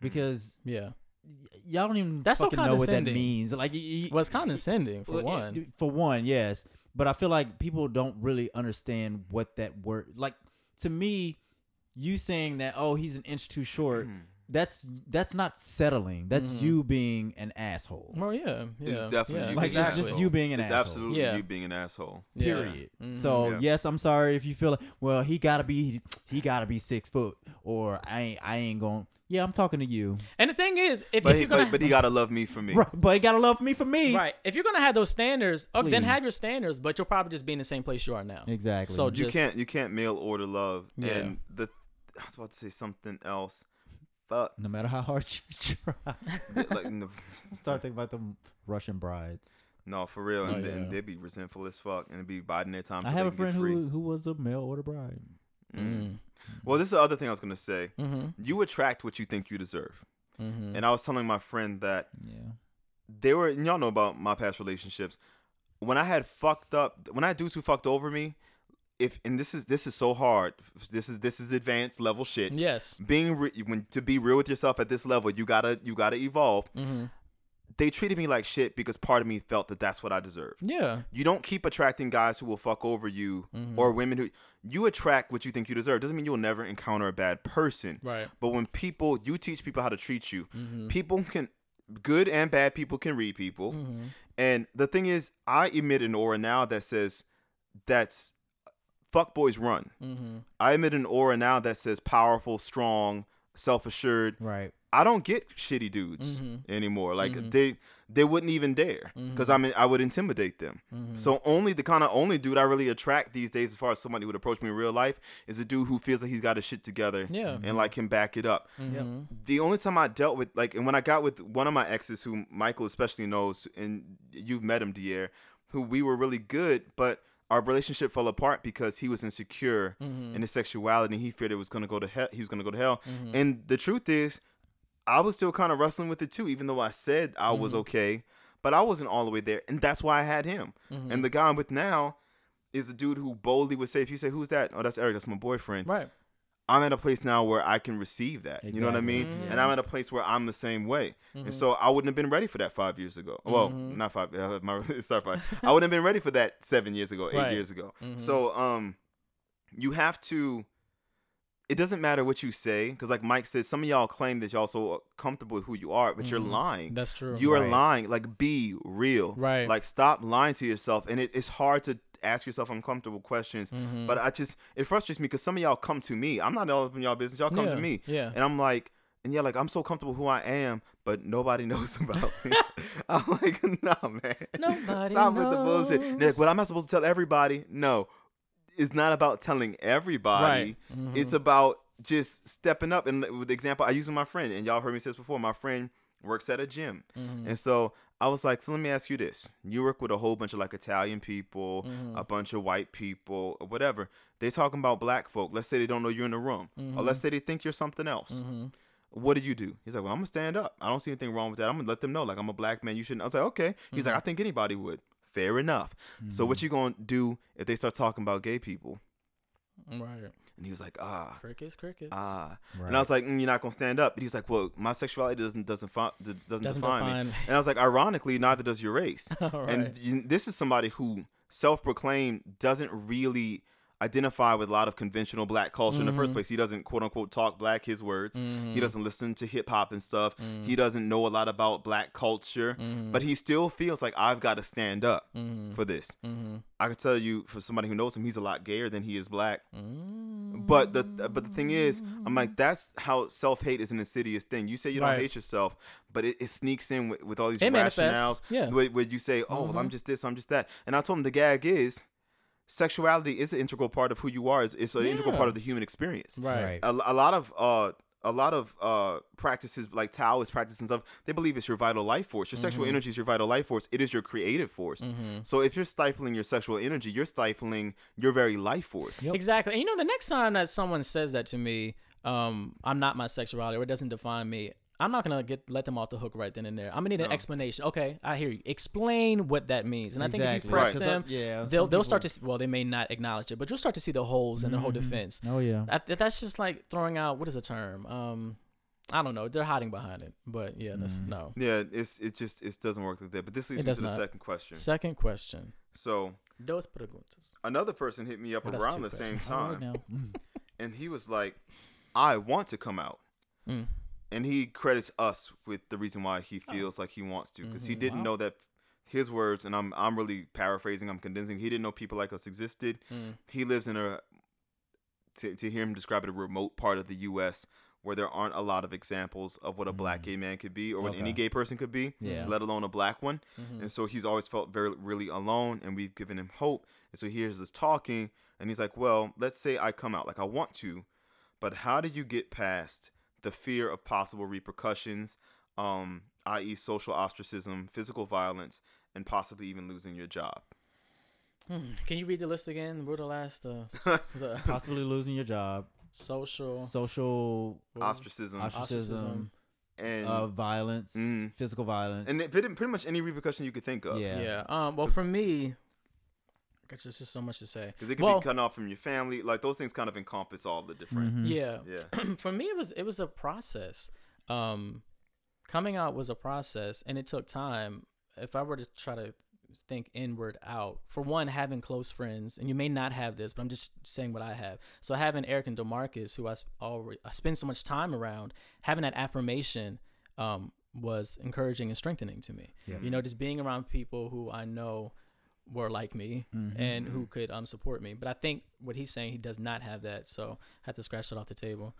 because y'all don't even fucking know what that means. Like, it's condescending for one. For one, yes, but I feel like people don't really understand what that word. Like to me. You saying that, oh, he's an inch too short. That's not settling. That's you being an asshole. Oh yeah. It's definitely you. Like it's just you being an asshole. It's absolutely you being an asshole. Period. Yeah. Mm-hmm. So yes, I'm sorry if you feel like, well, he gotta be 6 foot, or I ain't going. Yeah, I'm talking to you. And the thing is, but he gotta love me for me. Right, but he gotta love me for me. Right. If you're gonna have those standards, then have your standards. But you'll probably just be in the same place you are now. Exactly. So you can't mail order love. Yeah. And I was about to say something else. Fuck. No matter how hard you try. Start thinking about the Russian brides. No, for real. And then they'd be resentful as fuck. And it'd be biding their time. I have a friend who was a mail order bride. Mm. Well, this is the other thing I was going to say. Mm-hmm. You attract what you think you deserve. Mm-hmm. And I was telling my friend that they were, and y'all know about my past relationships. When I had dudes who fucked over me, this is so hard. This is advanced level shit. Yes, to be real with yourself at this level, you gotta evolve. Mm-hmm. They treated me like shit because part of me felt that that's what I deserved. Yeah, you don't keep attracting guys who will fuck over you or women who you attract what you think you deserve. Doesn't mean you'll never encounter a bad person. Right, but when you teach people how to treat you, people can. Good and bad people can read people, and the thing is, I emit an aura now that says that's. Fuck boys run. I emit an aura now that says powerful, strong, self-assured. Right. I don't get shitty dudes anymore. Like they wouldn't even dare because I would intimidate them. So the only dude I really attract these days, as far as somebody who would approach me in real life, is a dude who feels like he's got his shit together and like can back it up. The only time I dealt with and when I got with one of my exes, who Michael especially knows, and you've met him, Dier, who we were really good, but our relationship fell apart because he was insecure in his sexuality. He feared it was going to go to hell. He was going to go to hell. And the truth is, I was still kind of wrestling with it too, even though I said I was okay, but I wasn't all the way there. And that's why I had him. And the guy I'm with now is a dude who boldly would say, if you say, who's that? Oh, that's Eric. That's my boyfriend. Right. I'm at a place now where I can receive that. Exactly. You know what I mean? And I'm at a place where I'm the same way. And so I wouldn't have been ready for that 5 years ago. Well, not five. I wouldn't have been ready for that 7 years ago, eight years ago. So you have to, it doesn't matter what you say. Because like Mike says, some of y'all claim that y'all so comfortable with who you are, but you're lying. That's true. You are lying. Like, be real. Right. Like, stop lying to yourself. And it's hard to ask yourself uncomfortable questions, but it frustrates me because some of y'all come to me. I'm not all up in y'all business. Y'all come to me, and I'm like, and you're like, I'm so comfortable who I am, but nobody knows about me. I'm like, nah, man, nobody stop knows. With the bullshit. And they're like, well, I'm not supposed to tell everybody. No, it's not about telling everybody. Right. It's about just stepping up. And with the example I use with my friend, and y'all heard me say this before, my friend works at a gym, and so I was like, so let me ask you this. You work with a whole bunch of like Italian people, a bunch of white people, or whatever. They talking about black folk. Let's say they don't know you're in the room. Or let's say they think you're something else. What do? He's like, well, I'm going to stand up. I don't see anything wrong with that. I'm going to let them know, like, I'm a black man. You shouldn't. I was like, okay. He's like, I think anybody would. Fair enough. So what you going to do if they start talking about gay people? Right. And he was like, ah, crickets. Ah, right. And I was like, you're not gonna stand up. And he's like, well, my sexuality doesn't define me. And I was like, ironically, neither does your race. Right. And this is somebody who self-proclaimed doesn't really identify with a lot of conventional black culture in the first place. He doesn't quote unquote talk black, his words. He doesn't listen to hip hop and stuff. He doesn't know a lot about black culture, but he still feels like I've got to stand up for this. I can tell you, for somebody who knows him, he's a lot gayer than he is black. But the thing is, I'm like, that's how self-hate is an insidious thing. You say you don't hate yourself, but it sneaks in with all these rationales. Yeah. Where you say, oh, well, I'm just this, I'm just that. And I told him the gag is, sexuality is an integral part of who you are. It's an integral part of the human experience. Right. A lot of practices, like Taoist practices and stuff, they believe it's your vital life force. Your sexual energy is your vital life force. It is your creative force. So if you're stifling your sexual energy, you're stifling your very life force. Yep. Exactly. And you know, the next time that someone says that to me, I'm not my sexuality, or it doesn't define me, I'm not going to let them off the hook right then and there. I'm going to need an explanation. Okay, I hear you. Explain what that means. And I think if you press them, they'll start to see, well, they may not acknowledge it, but you'll start to see the holes in the whole defense. Oh, yeah. That's just like throwing out, what is the term? I don't know. They're hiding behind it. But yeah, that's no. Yeah, it just doesn't work like that. But this leads me to the second question. So, dos preguntas. Another person hit me up around the same time. And he was like, I want to come out. And he credits us with the reason why he feels like he wants to, because he didn't know that, his words, and I'm really paraphrasing, I'm condensing, he didn't know people like us existed. He lives in to hear him describe it, a remote part of the U.S. where there aren't a lot of examples of what a black gay man could be, or what any gay person could be, let alone a black one. And so he's always felt very, really alone, and we've given him hope. And so he hears us talking, and he's like, well, let's say I come out, like I want to, but how do you get past the fear of possible repercussions, i.e. social ostracism, physical violence, and possibly even losing your job? Can you read the list again? We're the last. Possibly losing your job. Social ostracism. And violence, physical violence. And pretty much any repercussion you could think of. Yeah. Well, for me, there's just so much to say, because it could be cut off from your family. Like, those things kind of encompass all the different. Yeah. For me, it was a process. Coming out was a process, and it took time. If I were to try to think inward out, for one, having close friends, and you may not have this, but I'm just saying what I have. So having Eric and DeMarcus, who I spend so much time around, having that affirmation was encouraging and strengthening to me. Yeah. You know, just being around people who I know were like me and who could support me. But I think what he's saying, he does not have that, so I have to scratch it off the table.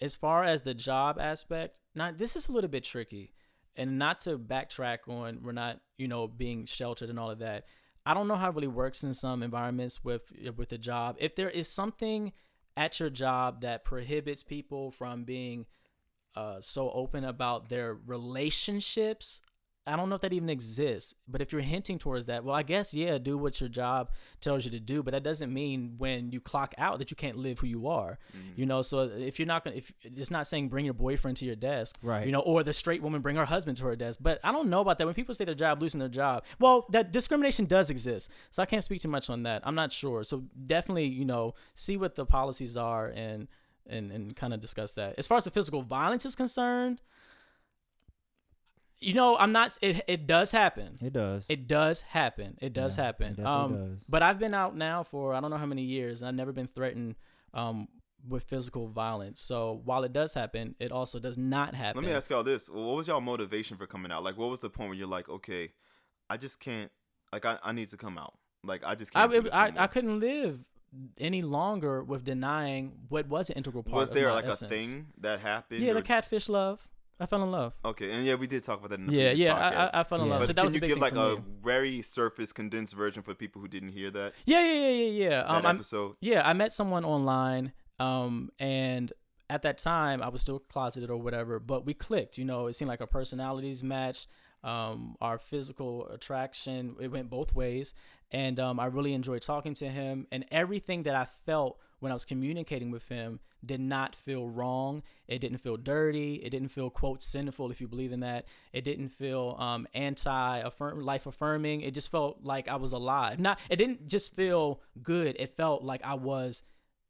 As far as the job aspect, now this is a little bit tricky, and not to backtrack on we're not, you know, being sheltered and all of that. I don't know how it really works in some environments with a job. If there is something at your job that prohibits people from being so open about their relationships, I don't know if that even exists. But if you're hinting towards that, well, I guess, yeah, do what your job tells you to do. But that doesn't mean when you clock out that you can't live who you are, you know? So if you're not going to, it's not saying bring your boyfriend to your desk, right? You know, or the straight woman, bring her husband to her desk. But I don't know about that. When people say their job, losing their job, well, that discrimination does exist. So I can't speak too much on that. I'm not sure. So definitely, you know, see what the policies are and kind of discuss that. As far as the physical violence is concerned, you know, I'm not, it does happen. It does. It does happen. It does happen. It does. But I've been out now for I don't know how many years, and I've never been threatened with physical violence. So while it does happen, it also does not happen. Let me ask y'all this. What was y'all motivation for coming out? Like, what was the point where you're like, okay, I just can't, like, I need to come out. Like, I just can't. I couldn't live any longer with denying what was an integral part of my essence. Was there like a thing that happened? Yeah, the catfish love. I fell in love. Okay, and yeah, we did talk about that in the previous podcast. I fell in love. But so that can was you give like a very surface condensed version for people who didn't hear that? Yeah. That episode. Yeah, I met someone online, and at that time I was still closeted or whatever, but we clicked. You know, it seemed like our personalities matched, our physical attraction. It went both ways, and I really enjoyed talking to him, and everything that I felt when I was communicating with him did not feel wrong. It didn't feel dirty. It didn't feel, quote, sinful, if you believe in that. It didn't feel life affirming. It just felt like I was alive. It didn't just feel good. It felt like I was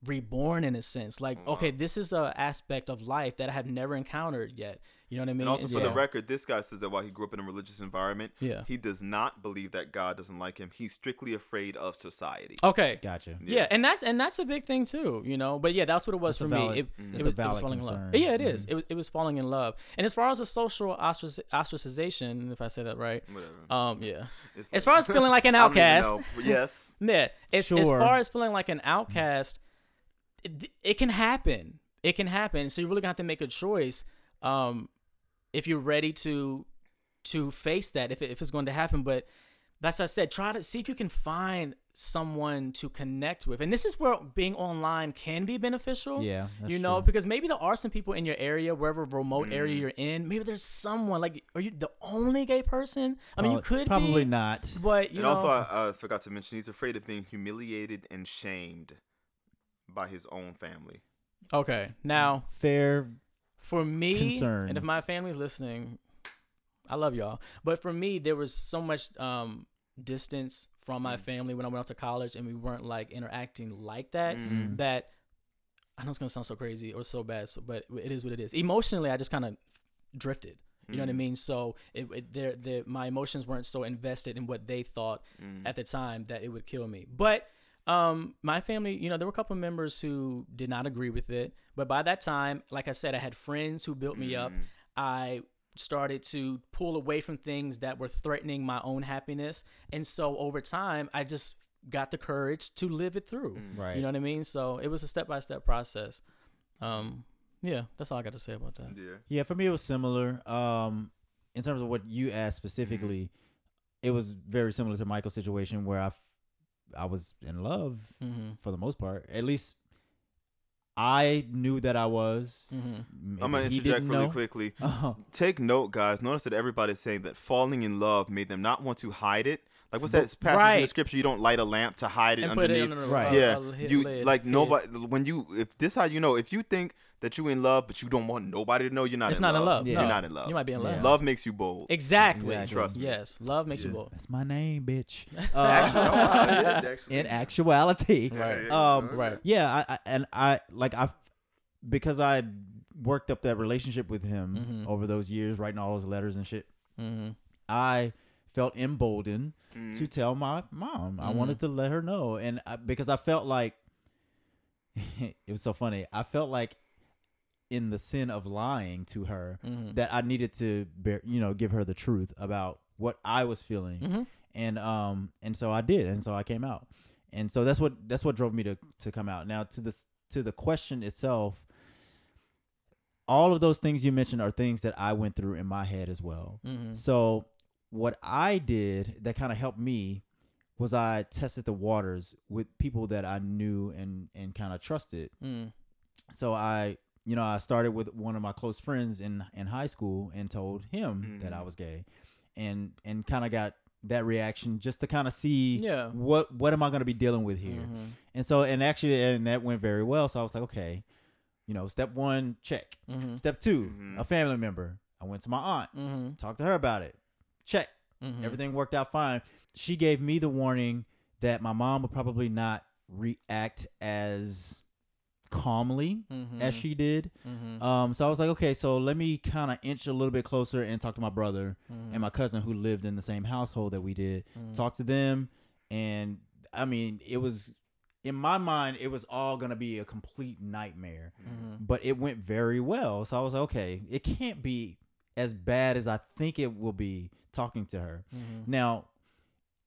reborn in a sense. Like, okay, this is an aspect of life that I have never encountered yet. You know what I mean? And also, for the record, this guy says that while he grew up in a religious environment, he does not believe that God doesn't like him. He's strictly afraid of society. Okay, gotcha. Yeah, and that's a big thing too, you know. But yeah, that's what it was for me. It was falling in love. Yeah, it is. It was falling in love. And as far as the social ostracization, if I say that right, whatever. It's as far as feeling like an outcast. Yes. Yeah. As far as feeling like an outcast, it can happen. It can happen. So you really got to make a choice. If you're ready to face that, if it's going to happen. But that's, I said, try to see if you can find someone to connect with. And this is where being online can be beneficial. Yeah, you know, true. Because maybe there are some people in your area, wherever remote area you're in. Maybe there's someone, like, are you the only gay person? I mean, you could probably be, not. But you know, also I forgot to mention, he's afraid of being humiliated and shamed by his own family. Okay, now fair. For me, concerns. And if my family's listening, I love y'all. But for me, there was so much distance from my family when I went off to college, and we weren't like interacting like that. Mm-hmm. That I know it's gonna sound so crazy or so bad, but it is what it is. Emotionally, I just kind of drifted. You know what I mean? So my emotions weren't so invested in what they thought at the time that it would kill me. But my family, you know, there were a couple of members who did not agree with it. But by that time, like I said, I had friends who built me up. I started to pull away from things that were threatening my own happiness. And so over time, I just got the courage to live it through. Right. You know what I mean? So it was a step-by-step process. Yeah, that's all I got to say about that. Yeah, for me, it was similar. In terms of what you asked specifically, it was very similar to Michael's situation where I was in love for the most part. At least I knew that I was. I'm going to interject really quickly. Take note, guys. Notice that everybody's saying that falling in love made them not want to hide it. Like, what's that passage in the scripture? You don't light a lamp to hide it underneath. If this how you know, if you think that you in love, but you don't want nobody to know, you're not in love. Yeah. You're not in love. You might be in love. Love makes you bold. Exactly. Trust me. Yes, love makes you bold. That's my name, bitch. In actuality, right? Right. Yeah, because I worked up that relationship with him over those years, writing all those letters and shit. I felt emboldened to tell my mom. I wanted to let her know, and because I felt like it was so funny. I felt like, in the sin of lying to her, that I needed to give her the truth about what I was feeling. And so I did. And so I came out. And so that's what drove me to come out. Now to the question itself, all of those things you mentioned are things that I went through in my head as well. Mm-hmm. So what I did that kind of helped me was I tested the waters with people that I knew and kind of trusted. Mm. So I started with one of my close friends in high school and told him that I was gay and kind of got that reaction just to kind of see what am I going to be dealing with here. Mm-hmm. And that went very well. So I was like, okay, step one, check. Mm-hmm. Step two, a family member. I went to my aunt, talked to her about it. Check. Mm-hmm. Everything worked out fine. She gave me the warning that my mom would probably not react as calmly as she did. Mm-hmm. So I was like, okay, so let me kind of inch a little bit closer and talk to my brother and my cousin who lived in the same household that we did. Mm-hmm. Talk to them. And I mean, it was, in my mind, it was all going to be a complete nightmare. Mm-hmm. But it went very well. So I was like, okay, it can't be as bad as I think it will be talking to her. Mm-hmm. Now,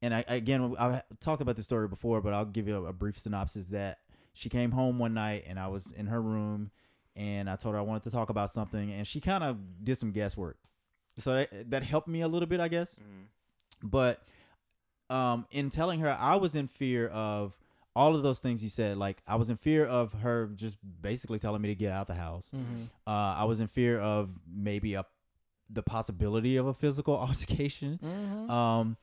and I talked about this story before, but I'll give you a brief synopsis that she came home one night and I was in her room and I told her I wanted to talk about something and she kind of did some guesswork. So that helped me a little bit, I guess. Mm-hmm. But in telling her, I was in fear of all of those things you said. Like, I was in fear of her just basically telling me to get out the house. Mm-hmm. I was in fear of maybe the possibility of a physical altercation. Mm-hmm.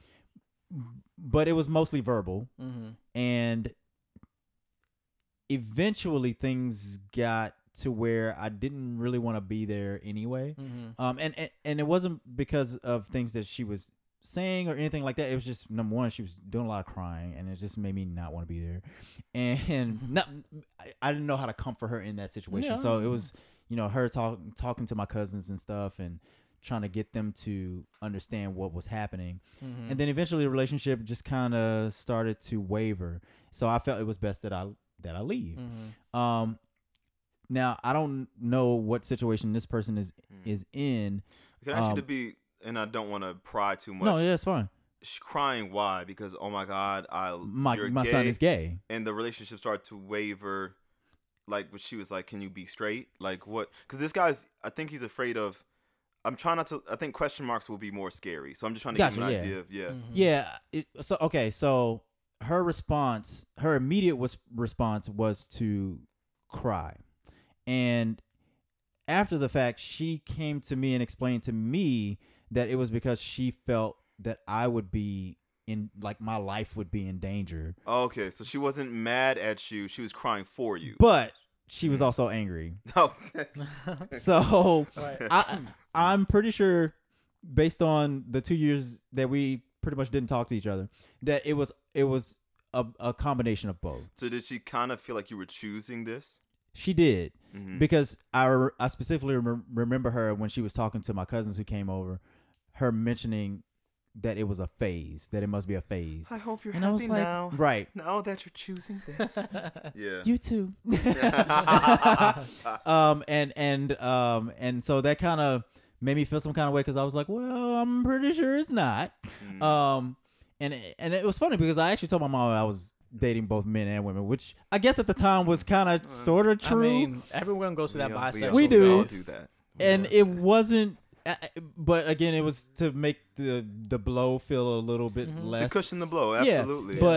But it was mostly verbal. Mm-hmm. And eventually things got to where I didn't really want to be there anyway. Mm-hmm. And it wasn't because of things that she was saying or anything like that. It was just, number one, she was doing a lot of crying and it just made me not want to be there. And I didn't know how to comfort her in that situation. Yeah. So it was, her talking to my cousins and stuff and trying to get them to understand what was happening. Mm-hmm. And then eventually the relationship just kind of started to waver. So I felt it was best that I leave. Mm-hmm. Now I don't know what situation this person is in. Can I ask you to be, and I don't want to pry too much. No, yeah, it's fine. She's crying. Why? Because, oh my God, my son is gay. And the relationship started to waver. Like, but she was like, can you be straight? Like what? Cause this guy's, I think he's afraid of, I think question marks will be more scary. So I'm just trying to give him an idea of, Mm-hmm. Yeah. So her response, her immediate response was to cry. And after the fact, she came to me and explained to me that it was because she felt that I would be my life would be in danger. Oh, okay. So she wasn't mad at you. She was crying for you. But she was also angry. Oh. So right. I'm pretty sure, based on the 2 years that we pretty much didn't talk to each other, that it was a combination of both. So did she kind of feel like you were choosing this? She did, because I specifically remember her when she was talking to my cousins who came over, her mentioning that it was a phase, that it must be a phase. I hope you're happy now. Right. Now that you're choosing this. Yeah. You too. And so that kind of made me feel some kind of way because I was like, well, I'm pretty sure it's not. Mm. And it was funny because I actually told my mom I was dating both men and women, which I guess at the time was kind of sort of true. I mean, everyone goes through that bisexual. We do. Do that. And it wasn't. But again, it was to make the blow feel a little bit less, to cushion the blow. Absolutely. Yeah,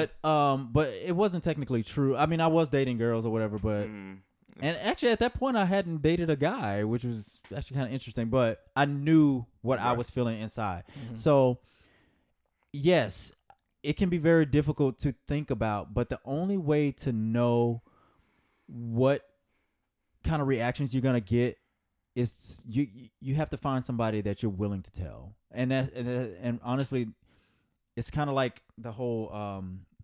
but it wasn't technically true. I mean, I was dating girls or whatever, but and actually at that point I hadn't dated a guy, which was actually kind of interesting, but I knew what I was feeling inside. Mm-hmm. So yes, it can be very difficult to think about, but the only way to know what kind of reactions you're going to get is you have to find somebody that you're willing to tell, and honestly, it's kind of like the whole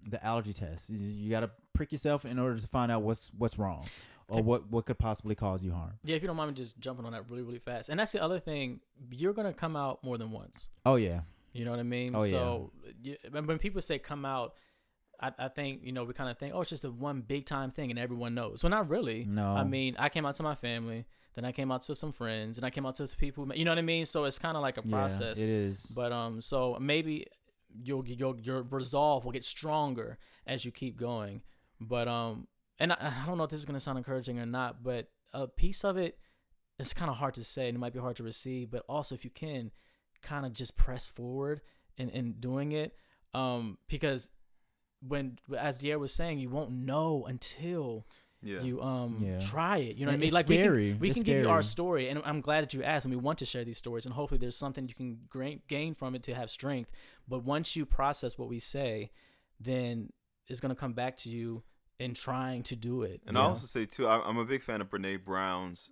the allergy test. You got to prick yourself in order to find out what's wrong or what could possibly cause you harm. Yeah, if you don't mind me just jumping on that really really fast, and that's the other thing, you're gonna come out more than once. Oh yeah, you know what I mean. Oh so yeah. When people say come out, I think, we kind of think, oh, it's just the one big time thing and everyone knows. Well, not really. No, I mean, I came out to my family. Then I came out to some friends, and I came out to some people. You know what I mean? So it's kind of like a process. Yeah, it is. But so maybe your resolve will get stronger as you keep going. But and I don't know if this is gonna sound encouraging or not, but a piece of it it's kind of hard to say and it might be hard to receive, but also if you can kind of just press forward in doing it, because when, as Dier was saying, you won't know until you try it. You know what I mean? Like we can give you our story, and I'm glad that you asked, and we want to share these stories, and hopefully there's something you can gain from it to have strength. But once you process what we say, then it's going to come back to you in trying to do it. And I also say too, I'm a big fan of Brene Brown's.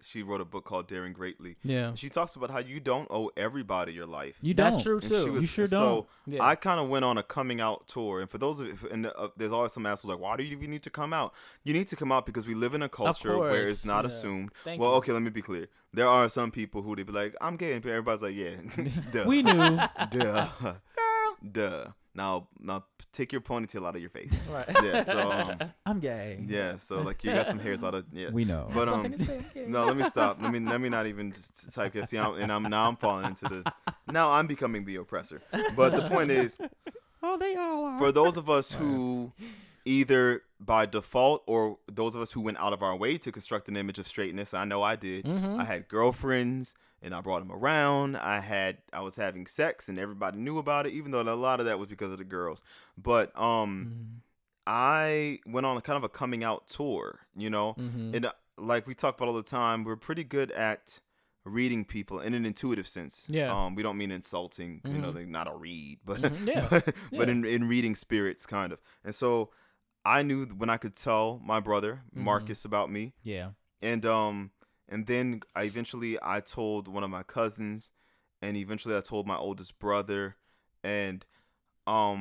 She wrote a book called Daring Greatly. Yeah. And she talks about how you don't owe everybody your life. You don't. That's true too. You sure don't. So I kind of went on a coming out tour. And for those of you, there's always some assholes like, why do you even need to come out? You need to come out because we live in a culture where it's not assumed. Okay, let me be clear. There are some people who they be like, I'm gay. And everybody's like, yeah. Duh. We knew. Duh. Girl. Duh. Now take your ponytail out of your face. Right. Yeah. So I'm gay. Yeah. So like you got some hairs out of. Yeah. We know. But to say no. Let me stop. Let me not even just type this. See, I'm falling into the. Now I'm becoming the oppressor. But the point is. Oh, they all are. For those of us who, either by default or those of us who went out of our way to construct an image of straightness. I know I did. Mm-hmm. I had girlfriends. And I brought him around. I was having sex, and everybody knew about it, even though a lot of that was because of the girls. But I went on a kind of a coming out tour, you know. Mm-hmm. And like we talk about all the time, we're pretty good at reading people in an intuitive sense. Yeah. We don't mean insulting, you know, not a read, but but in reading spirits, kind of. And so I knew when I could tell my brother Marcus about me. Yeah. And then I told one of my cousins, and eventually I told my oldest brother. And I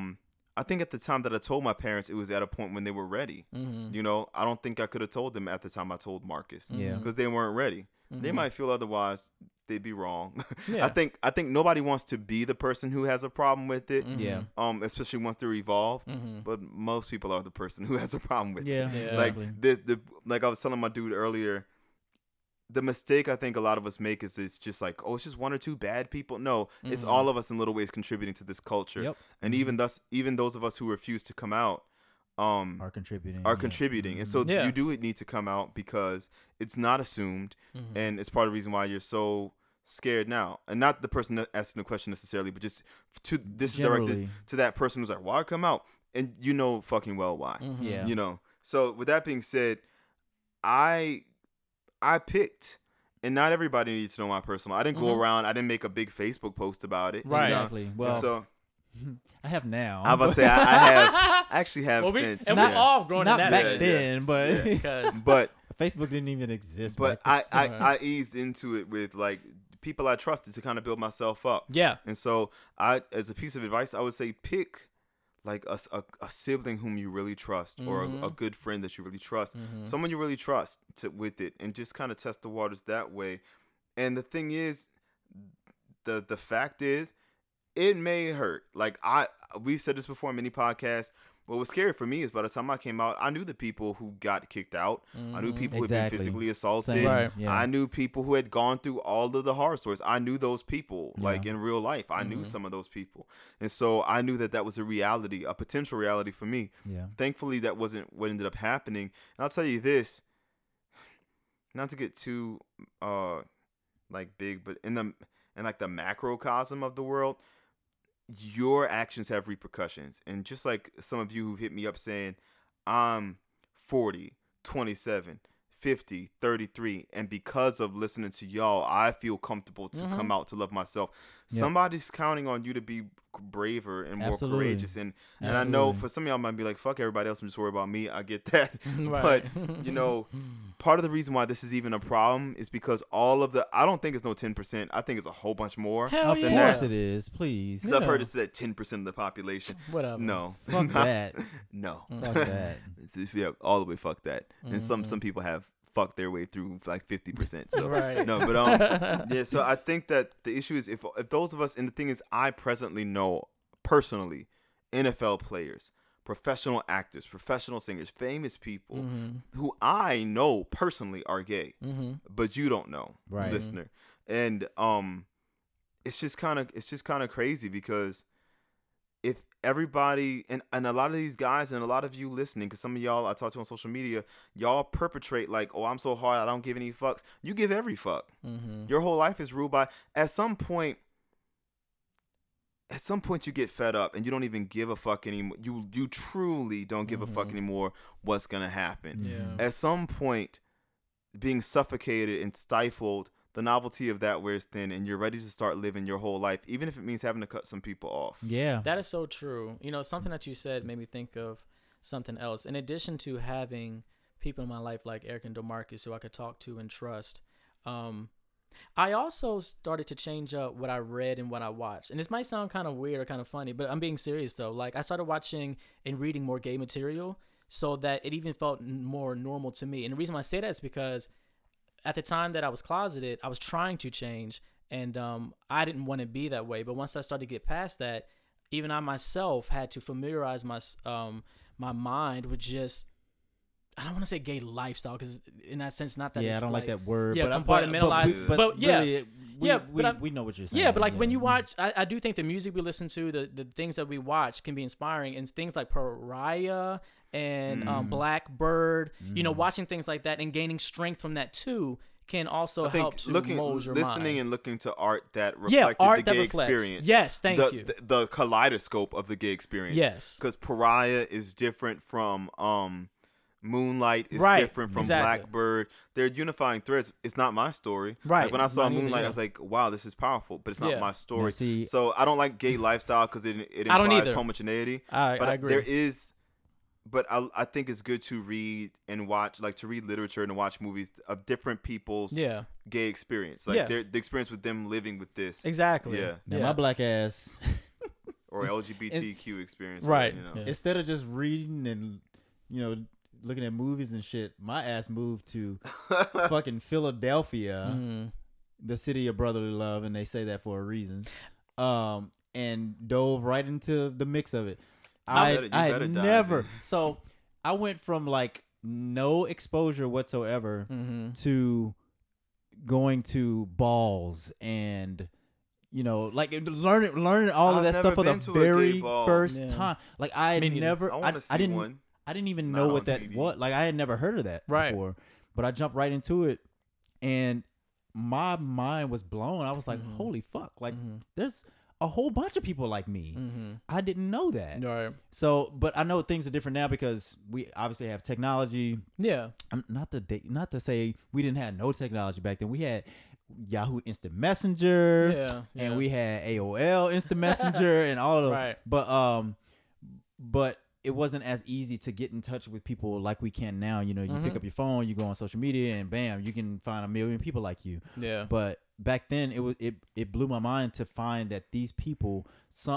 think at the time that I told my parents, it was at a point when they were ready. Mm-hmm. You know, I don't think I could have told them at the time I told Marcus. Yeah. Because they weren't ready. Mm-hmm. They might feel otherwise. They'd be wrong. Yeah. I think nobody wants to be the person who has a problem with it. Mm-hmm. Yeah. Especially once they're evolved. Mm-hmm. But most people are the person who has a problem with it. Yeah. Exactly. Like like I was telling my dude earlier, the mistake I think a lot of us make is it's just like, oh, it's just one or two bad people. No, it's all of us in little ways contributing to this culture. Yep. And even those of us who refuse to come out are contributing. And so you do need to come out because it's not assumed. Mm-hmm. And it's part of the reason why you're so scared now. And not the person asking the question necessarily, but just to this generally. Is directed to that person who's like, why come out? And you know fucking well why. Mm-hmm. Yeah. You know. So with that being said, I picked, and not everybody needs to know my personal. I didn't go around. I didn't make a big Facebook post about it. Right. Exactly. Well, so, I have now. I was about to say, I actually have since. And we're all grown in that back then, but but Facebook didn't even exist. But I eased into it with like people I trusted to kind of build myself up. Yeah. And so as a piece of advice, I would say pick like a sibling whom you really trust, or a good friend that you really trust, someone you really trust with it, and just kind of test the waters that way. And the thing is, the fact is, it may hurt. Like we've said this before in many podcasts. What was scary for me is by the time I came out, I knew the people who got kicked out. I knew people who had been physically assaulted. Right. Yeah. I knew people who had gone through all of the horror stories. I knew those people, like in real life. I knew some of those people. And so I knew that was a reality, a potential reality for me. Yeah. Thankfully, that wasn't what ended up happening. And I'll tell you this, not to get too big, but in the macrocosm of the world, your actions have repercussions. And just like some of you who've hit me up saying, I'm 40, 27, 50, 33, and because of listening to y'all, I feel comfortable to come out to love myself. Yep. Somebody's counting on you to be braver and more courageous. And I know for some of y'all might be like, fuck everybody else, I'm just worried about me. I get that. Right. But, you know, part of the reason why this is even a problem is because I don't think it's no 10%. I think it's a whole bunch more. Hell yeah. Of course it is. Please. I've heard it's that 10% of the population. Whatever. No. Fuck that. No. Fuck that. Yeah, all the way fuck that. Mm-hmm. And some people have fuck their way through like 50%. So right. No, but yeah. So I think that the issue is if those of us, and the thing is, I presently know personally NFL players, professional actors, professional singers, famous people who I know personally are gay, but you don't know, right, listener. And it's just kind of crazy because if everybody and a lot of these guys and a lot of you listening, because some of y'all I talk to on social media, y'all perpetrate like, oh, I'm so hard, I don't give any fucks. You give every fuck. Mm-hmm. Your whole life is ruled by, at some point you get fed up and you don't even give a fuck anymore. You truly don't give mm-hmm. a fuck anymore what's gonna happen. Yeah. At some point, being suffocated and stifled, the novelty of that wears thin and you're ready to start living your whole life, even if it means having to cut some people off. Yeah. That is so true. You know, something that you said made me think of something else. In addition to having people in my life like Eric and DeMarcus who I could talk to and trust, I also started to change up what I read and what I watched. And this might sound kind of weird or kind of funny, but I'm being serious though. Like, I started watching and reading more gay material so that it even felt more normal to me. And the reason why I say that is because at the time that I was closeted, I was trying to change, and I didn't want to be that way. But once I started to get past that, even I myself had to familiarize my mind with just, I don't want to say gay lifestyle, because in that sense, not that. Yeah, it's I don't like that word. Yeah, compartmentalized. But yeah, really, we know what you're saying. Yeah, but like when you watch, I do think the music we listen to, the things that we watch can be inspiring, and things like Pariah and Blackbird, you know, watching things like that and gaining strength from that too can also help to mold your mind. Listening and looking to art that reflected the gay experience. Yes, thank you. The kaleidoscope of the gay experience. Yes, because Pariah is different from Moonlight is different from Blackbird. They're unifying threads. It's not my story. Right. Like when I saw Moonlight, I was like, wow, this is powerful, but it's not my story. No, see, so I don't like gay lifestyle because it implies homogeneity. But I agree. There is. But I think it's good to read and watch, like to read literature and watch movies of different people's gay experience. Like the experience with them living with this. Exactly. Yeah. Now my black ass. Or LGBTQ experience. Right. You know. Yeah. Instead of just reading and, you know, looking at movies and shit, my ass moved to fucking Philadelphia, the city of brotherly love. And they say that for a reason. And dove right into the mix of it. So I went from like no exposure whatsoever to going to balls and, you know, like learning all of that stuff for the very first time. Like I had never, I didn't even know what that was. Like I had never heard of that before, but I jumped right into it and my mind was blown. I was like, holy fuck. Like there's a whole bunch of people like me. I didn't know that. Right. So, but I know things are different now because we obviously have technology. Yeah. Not to say we didn't have no technology back then. We had Yahoo Instant Messenger. Yeah. And we had AOL Instant Messenger and all of those. Right. But it wasn't as easy to get in touch with people like we can now. You know, you pick up your phone, you go on social media, and bam, you can find a million people like you. Yeah. But back then, it blew my mind to find that these people,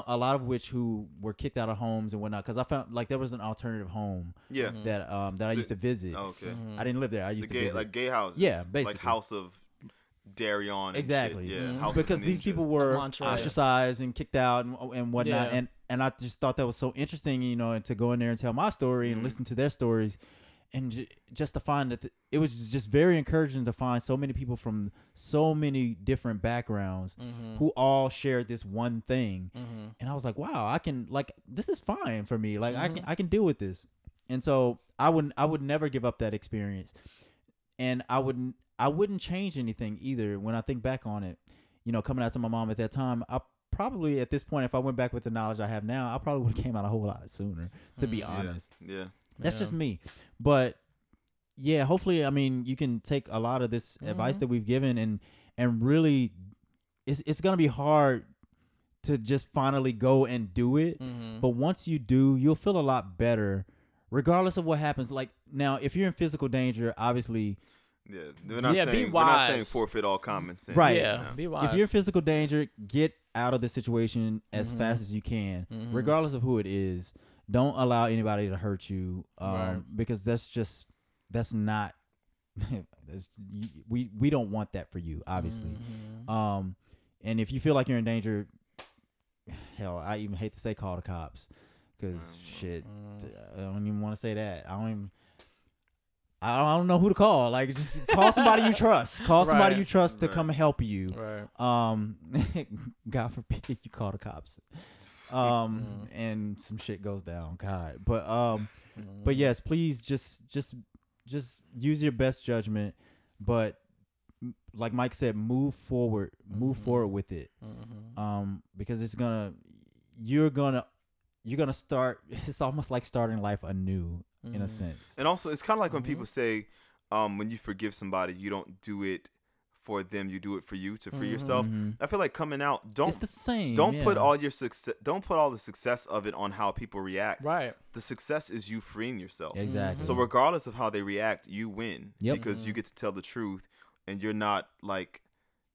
a lot of which who were kicked out of homes and whatnot, because I found like there was an alternative home that I used to visit. Oh, okay, I didn't live there. I used to visit like gay houses. Yeah, basically like House of Darion. And exactly. Shit. Yeah, House because of these people were ostracized and kicked out and whatnot, and I just thought that was so interesting, you know, and to go in there and tell my story and listen to their stories. And just to find that it was just very encouraging to find so many people from so many different backgrounds who all shared this one thing. And I was like, wow, I can, like, this is fine for me. Like I can deal with this. And so I would never give up that experience. And I wouldn't change anything either. When I think back on it, you know, coming out to my mom at that time, I probably at this point, if I went back with the knowledge I have now, I probably would have came out a whole lot sooner, to be honest. Yeah. That's just me. But yeah, hopefully, I mean, you can take a lot of this advice that we've given and really it's going to be hard to just finally go and do it. But once you do, you'll feel a lot better regardless of what happens. Like now, if you're in physical danger, obviously. Yeah. We're not saying forfeit all common sense. Right. Yeah. No. Be wise. If you're in physical danger, get out of the situation as fast as you can, regardless of who it is. Don't allow anybody to hurt you, because that's not. we don't want that for you, obviously. And if you feel like you're in danger, hell, I even hate to say call the cops, because shit, I don't even want to say that. I don't know who to call. Like, just call somebody you trust. Call somebody you trust to come help you. Right. God forbid you call the cops. and some shit goes down. God, but yes, please just use your best judgment. But like Mike said, move forward with it, because it's gonna, you're gonna start. It's almost like starting life anew in a sense. And also, it's kind of like when people say, when you forgive somebody, you don't do it for them, you do it for you, to free yourself. I feel like coming out, it's the same. Don't put all the success of it on how people react. Right. The success is you freeing yourself. Exactly. So regardless of how they react, you win because you get to tell the truth, and you're not like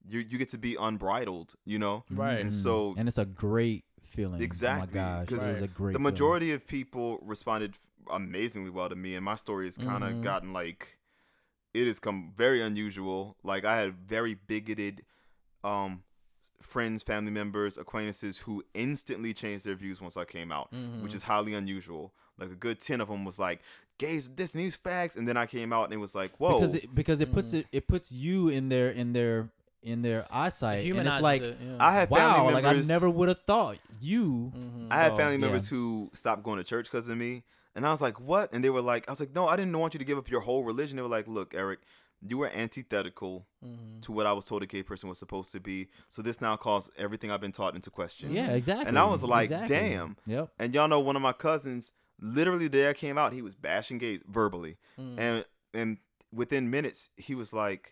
you get to be unbridled, you know? Right. And so it's a great feeling. Exactly. Oh my gosh. It's a great. The majority of people responded amazingly well to me, and my story has kind of gotten like, it has come very unusual. Like, I had very bigoted friends, family members, acquaintances who instantly changed their views once I came out, which is highly unusual. Like, a good 10 of them was like, gays, this and these facts, and then I came out and it was like, whoa, because it puts it puts you in their eyesight, and it's like, I have family members, like, I never would have thought you. I had family members who stopped going to church because of me. And I was like, what? And they were like, I was like, no, I didn't want you to give up your whole religion. They were like, look, Eric, you were antithetical to what I was told a gay person was supposed to be. So this now calls everything I've been taught into question. Yeah, exactly. And I was like, damn. Yep. And y'all know one of my cousins, literally the day I came out, he was bashing gays verbally. And within a minute, he was like,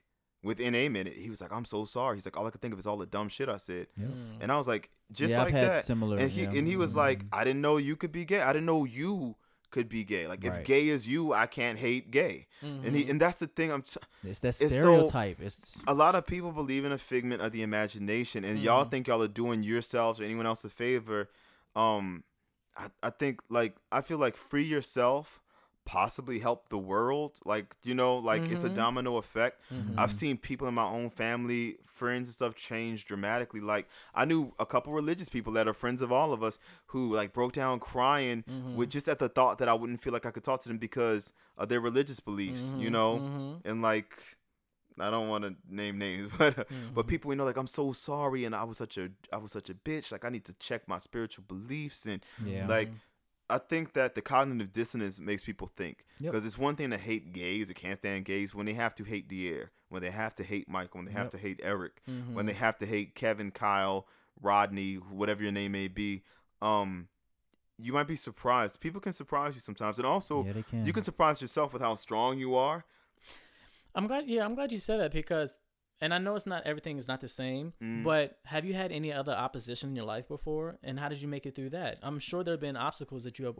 I'm so sorry. He's like, all I could think of is all the dumb shit I said. Yep. And I was like, and he was like, I didn't know you could be gay. I didn't know you could be gay. Like, if gay is you, I can't hate gay. And that's the thing. It's that stereotype. It's a lot of people believe in a figment of the imagination, and y'all think y'all are doing yourselves or anyone else a favor. I think, like, I feel like free yourself, possibly help the world. Like, you know, like, it's a domino effect. I've seen people in my own family, friends and stuff change dramatically. Like, I knew a couple religious people that are friends of all of us who, like, broke down crying with just at the thought that I wouldn't feel like I could talk to them because of their religious beliefs, you know? And, like, I don't want to name names, but people, you know, like, I'm so sorry, and I was such a bitch. Like, I need to check my spiritual beliefs, and like, I think that the cognitive dissonance makes people think, because it's one thing to hate gays or can't stand gays when they have to hate Dier, when they have to hate Michael, when they have to hate Eric, when they have to hate Kevin, Kyle, Rodney, whatever your name may be. You might be surprised. People can surprise you sometimes, and also you can surprise yourself with how strong you are. I'm glad you said that, because, and I know everything is not the same, but have you had any other opposition in your life before? And how did you make it through that? I'm sure there have been obstacles that you have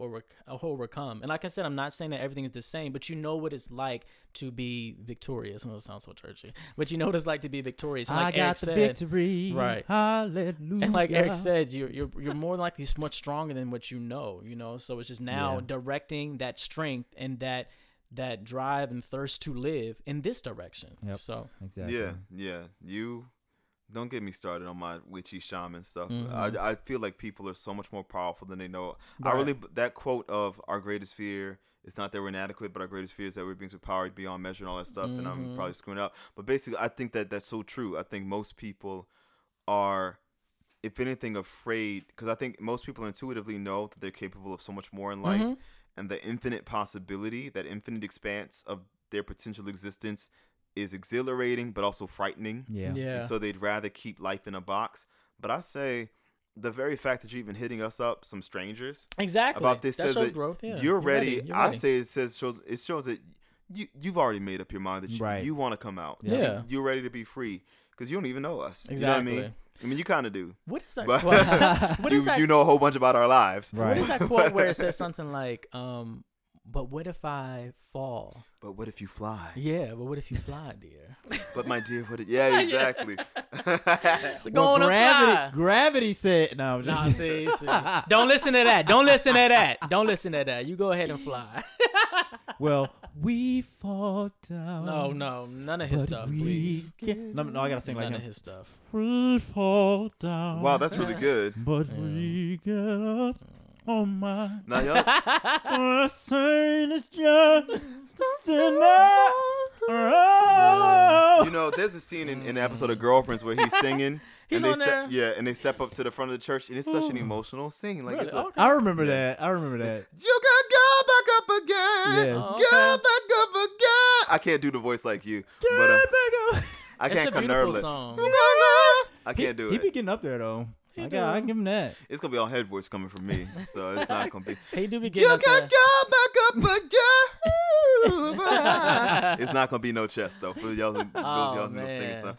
overcome. And like I said, I'm not saying that everything is the same, but you know what it's like to be victorious. I know it sounds so churchy, but you know what it's like to be victorious. And like I got the victory. Right. Hallelujah. And like Eric said, you're more likely much stronger than what you know, you know? So it's just now directing that strength and that drive and thirst to live in this direction. Yep. So exactly. Yeah. You don't get me started on my witchy shaman stuff. I feel like people are so much more powerful than they know. Right. That quote of our greatest fear is not that we're inadequate, but our greatest fear is that we're being empowered beyond measure and all that stuff. And I'm probably screwing it up, but basically I think that that's so true. I think most people are, if anything, afraid, because I think most people intuitively know that they're capable of so much more in life. And the infinite possibility, that infinite expanse of their potential existence is exhilarating, but also frightening. Yeah. And so they'd rather keep life in a box. But I say the very fact that you're even hitting us up, some strangers, about this, that says shows that growth. Yeah. You're ready. I say it shows that you've already made up your mind that you want to come out. Yeah. You're ready to be free, because you don't even know us. Exactly. You know what I mean? I mean, you kind of do. What is that quote? You know a whole bunch about our lives. Right. What is that quote where it says something like, but what if I fall? But what if you fly? Yeah, but what if you fly, dear? But my dear, what if... Yeah, exactly. So go on and fly. Gravity said... No, I'm just... see. Don't listen to that. You go ahead and fly. Well, we fall down. No, none of his stuff, please. No, I gotta sing like him. None of his stuff. We fall down. Wow, that's really good. But we get up on my... Now, y'all... You know, there's a scene in the episode of Girlfriends where he's singing. And they step up to the front of the church, and it's such an emotional scene. Like, really? I remember that. You gotta go back up again. Yes. Okay. Go back up again. I can't do the voice like you. I can't connerve it. I can't do it. He be getting up there though. I can give him that. It's gonna be all head voice coming from me, so it's not gonna be. He do be getting up there. You can go back up again. It's not gonna be no chest though for y'all who know singing stuff.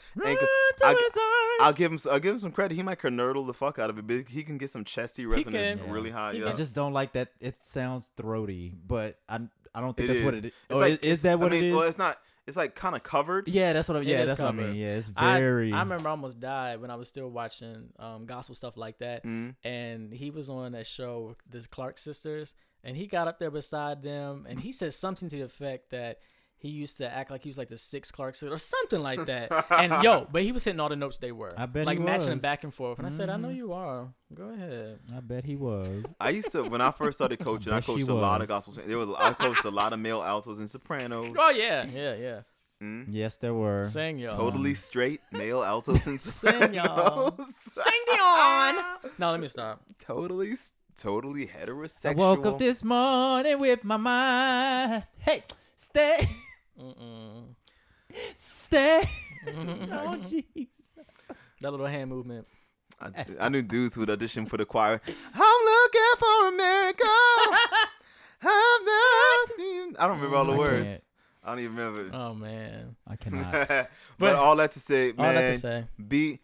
I'll give him. I'll give him some credit. He might knurdle the fuck out of it, but he can get some chesty resonance really high. I just don't like that. It sounds throaty, but I don't think that's what it is. Oh, like, is that what it is? Well, it's not. It's like kind of covered. Yeah, that's what. That's covered. What I mean. Yeah, it's very. I remember I almost died when I was still watching gospel stuff like that, and he was on that show, the Clark Sisters. And he got up there beside them, and he said something to the effect that he used to act like he was like the sixth Clark Sister or something like that. And but he was hitting all the notes they were. I bet he was. Matching them back and forth. And I said, I know you are. Go ahead. I bet he was. I used to, when I first started coaching, I coached a lot of gospel singers. I coached a lot of male altos and sopranos. Oh, yeah. Mm? Yes, there were. Sing, y'all. Totally straight male altos and sopranos. Sing, y'all. Sing, Dion. No, let me stop. Totally heterosexual. I woke up this morning with my mind. Hey, stay. Stay. Oh, jeez. That little hand movement. I knew dudes who'd audition for the choir. I'm looking for a miracle. I don't remember all the words. I don't even remember. Oh, man. I cannot. But all that to say, be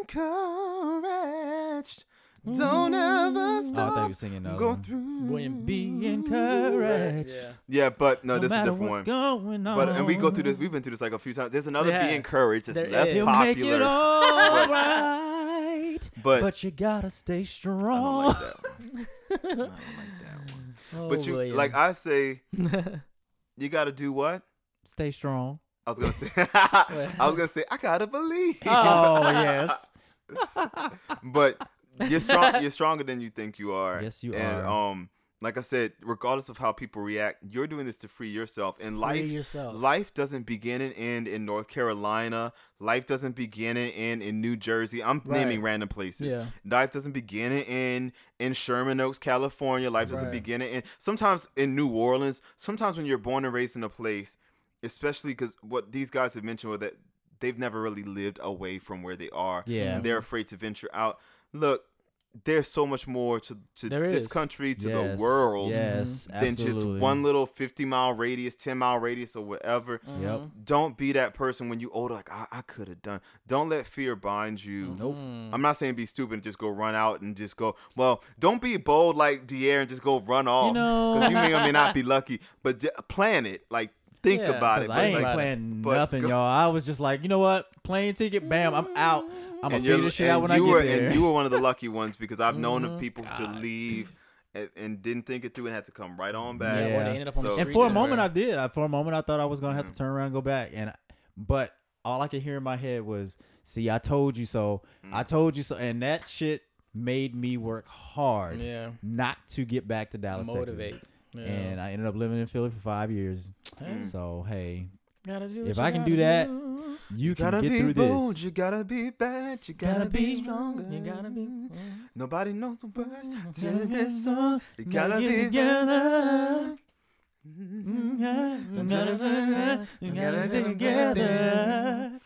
encouraged. Don't ever stop. Go through. William B. encouraged. Yeah, but no, this is a different one. Going on. But and we go through this. We've been through this like a few times. There's another Be Encouraged. That's popular. Make it all right, but you gotta stay strong. I don't like that one. Oh, but you William. Like I say, you gotta do what? Stay strong. I gotta believe. Oh yes. But. You're stronger than you think you are. Yes, you are. And like I said, regardless of how people react, you're doing this to free yourself. And life doesn't begin and end in North Carolina. Life doesn't begin and end in New Jersey. I'm naming random places. Yeah. Life doesn't begin and end in Sherman Oaks, California. Life doesn't begin and end. Sometimes in New Orleans. Sometimes when you're born and raised in a place, especially because what these guys have mentioned was that they've never really lived away from where they are. Yeah. And they're afraid to venture out. Look, there's so much more to this country, to the world, than just one little 50-mile radius, 10-mile radius, or whatever. Mm-hmm. Yep. Don't be that person when you older, like, I could have done. Don't let fear bind you. Nope. I'm not saying be stupid and just go run out and just go. Well, don't be bold like D'Air and just go run off. You know. Because you may or may not be lucky. But plan it. Like, think about it. I ain't planning nothing, y'all. I was just like, you know what? Plane ticket, bam, I'm out. I'm going to figure this shit out when I get there. And you were one of the lucky ones because I've known of people to leave and didn't think it through and had to come right on back. Yeah. Well, they ended up on the street and for somewhere. A moment I did. For a moment I thought I was going to have to turn around and go back. But all I could hear in my head was, see, I told you so. I told you so. And that shit made me work hard not to get back to Dallas, Texas. Yeah. And I ended up living in Philly for 5 years. So, hey, if I can do that. You gotta get through bold, this. You gotta be bad. You gotta be stronger. You gotta be. Nobody knows the words to this song. You gotta be together. You gotta be together.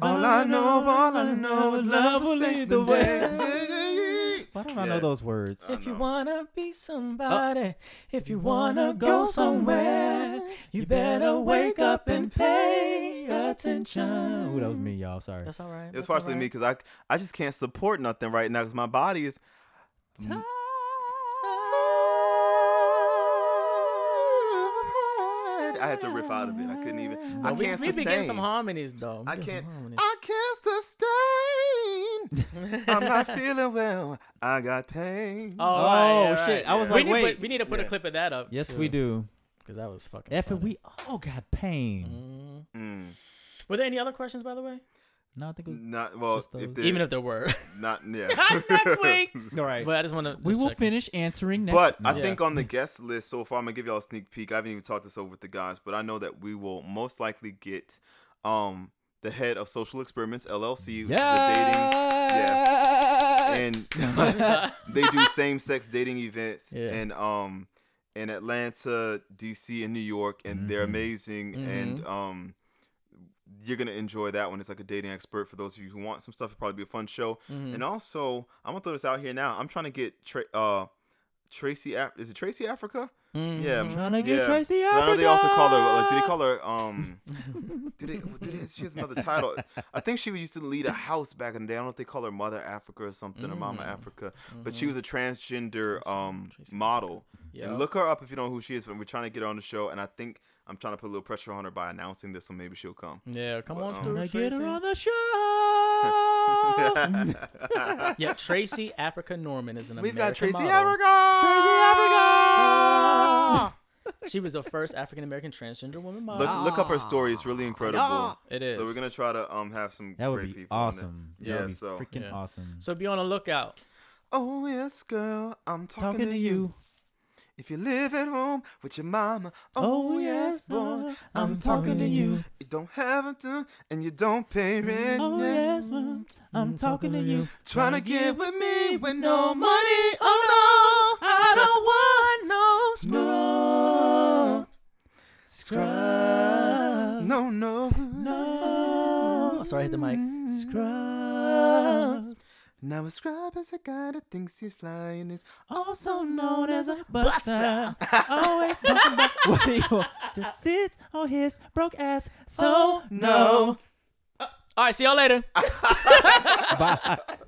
All I know is love will lead the way. Why don't I know those words? If you wanna be somebody, if you wanna go somewhere, you better wake up and pay attention. Ooh, that was me, y'all. Sorry. That's all right. It's partially me because I just can't support nothing right now because my body is tired. I had to riff out of it. I couldn't even. I can't sustain. We begin some harmonies, though. I can't sustain. I'm not feeling well. I got pain. Oh, shit. I was like, wait. We need to put a clip of that up. Yes, too. We do. Because that was fucking funny. We all got pain. Were there any other questions, by the way? No, I think it was not. Well, even if there were, not next week. All right, but I just want to. We will finish answering next. But I think on the guest list so far, I'm gonna give y'all a sneak peek. I haven't even talked this over with the guys, but I know that we will most likely get the head of Social Experiments, LLC. Yes! The dating, yes. And they do same-sex dating events in Atlanta, D.C., and New York, and they're amazing. Mm-hmm. And you're going to enjoy that one. It's like a dating expert for those of you who want some stuff. It'll probably be a fun show. Mm-hmm. And also, I'm going to throw this out here now. I'm trying to get Tracy... Is it Tracy Africa? Mm-hmm. Yeah, I'm trying to get Tracy Africa. I know they also call her... Like, do they call her... she has another title. I think she used to lead a house back in the day. I don't know if they call her Mother Africa or something, or Mama Africa. Mm-hmm. But she was a transgender model. Yep. And look her up if you don't know who she is. But we're trying to get her on the show. And I think... I'm trying to put a little pressure on her by announcing this, so maybe she'll come. Yeah, come on, get her on the show. Yeah, Tracy Africa Norman is an American model. We've got Tracy Africa! She was the first African American transgender woman model. Look up her story; it's really incredible. Yeah. It is. So we're gonna try to have some great people. Awesome. Yeah, that would be freaking awesome. So be on the lookout. Oh yes, girl, I'm talking to you. If you live at home with your mama, oh yes, boy, I'm talking to you. You don't have to, and you don't pay rent. Oh yes, boy, I'm talking to you. Trying to get with me with no money, oh no. I don't want no scrubs. No. Oh, sorry, I hit the mic. Scrubs. Now a scrub is a guy that thinks he's flying, is also known as a buster. Always talking about what he wants to sit on his broke ass. So no. All right, see y'all later. Bye.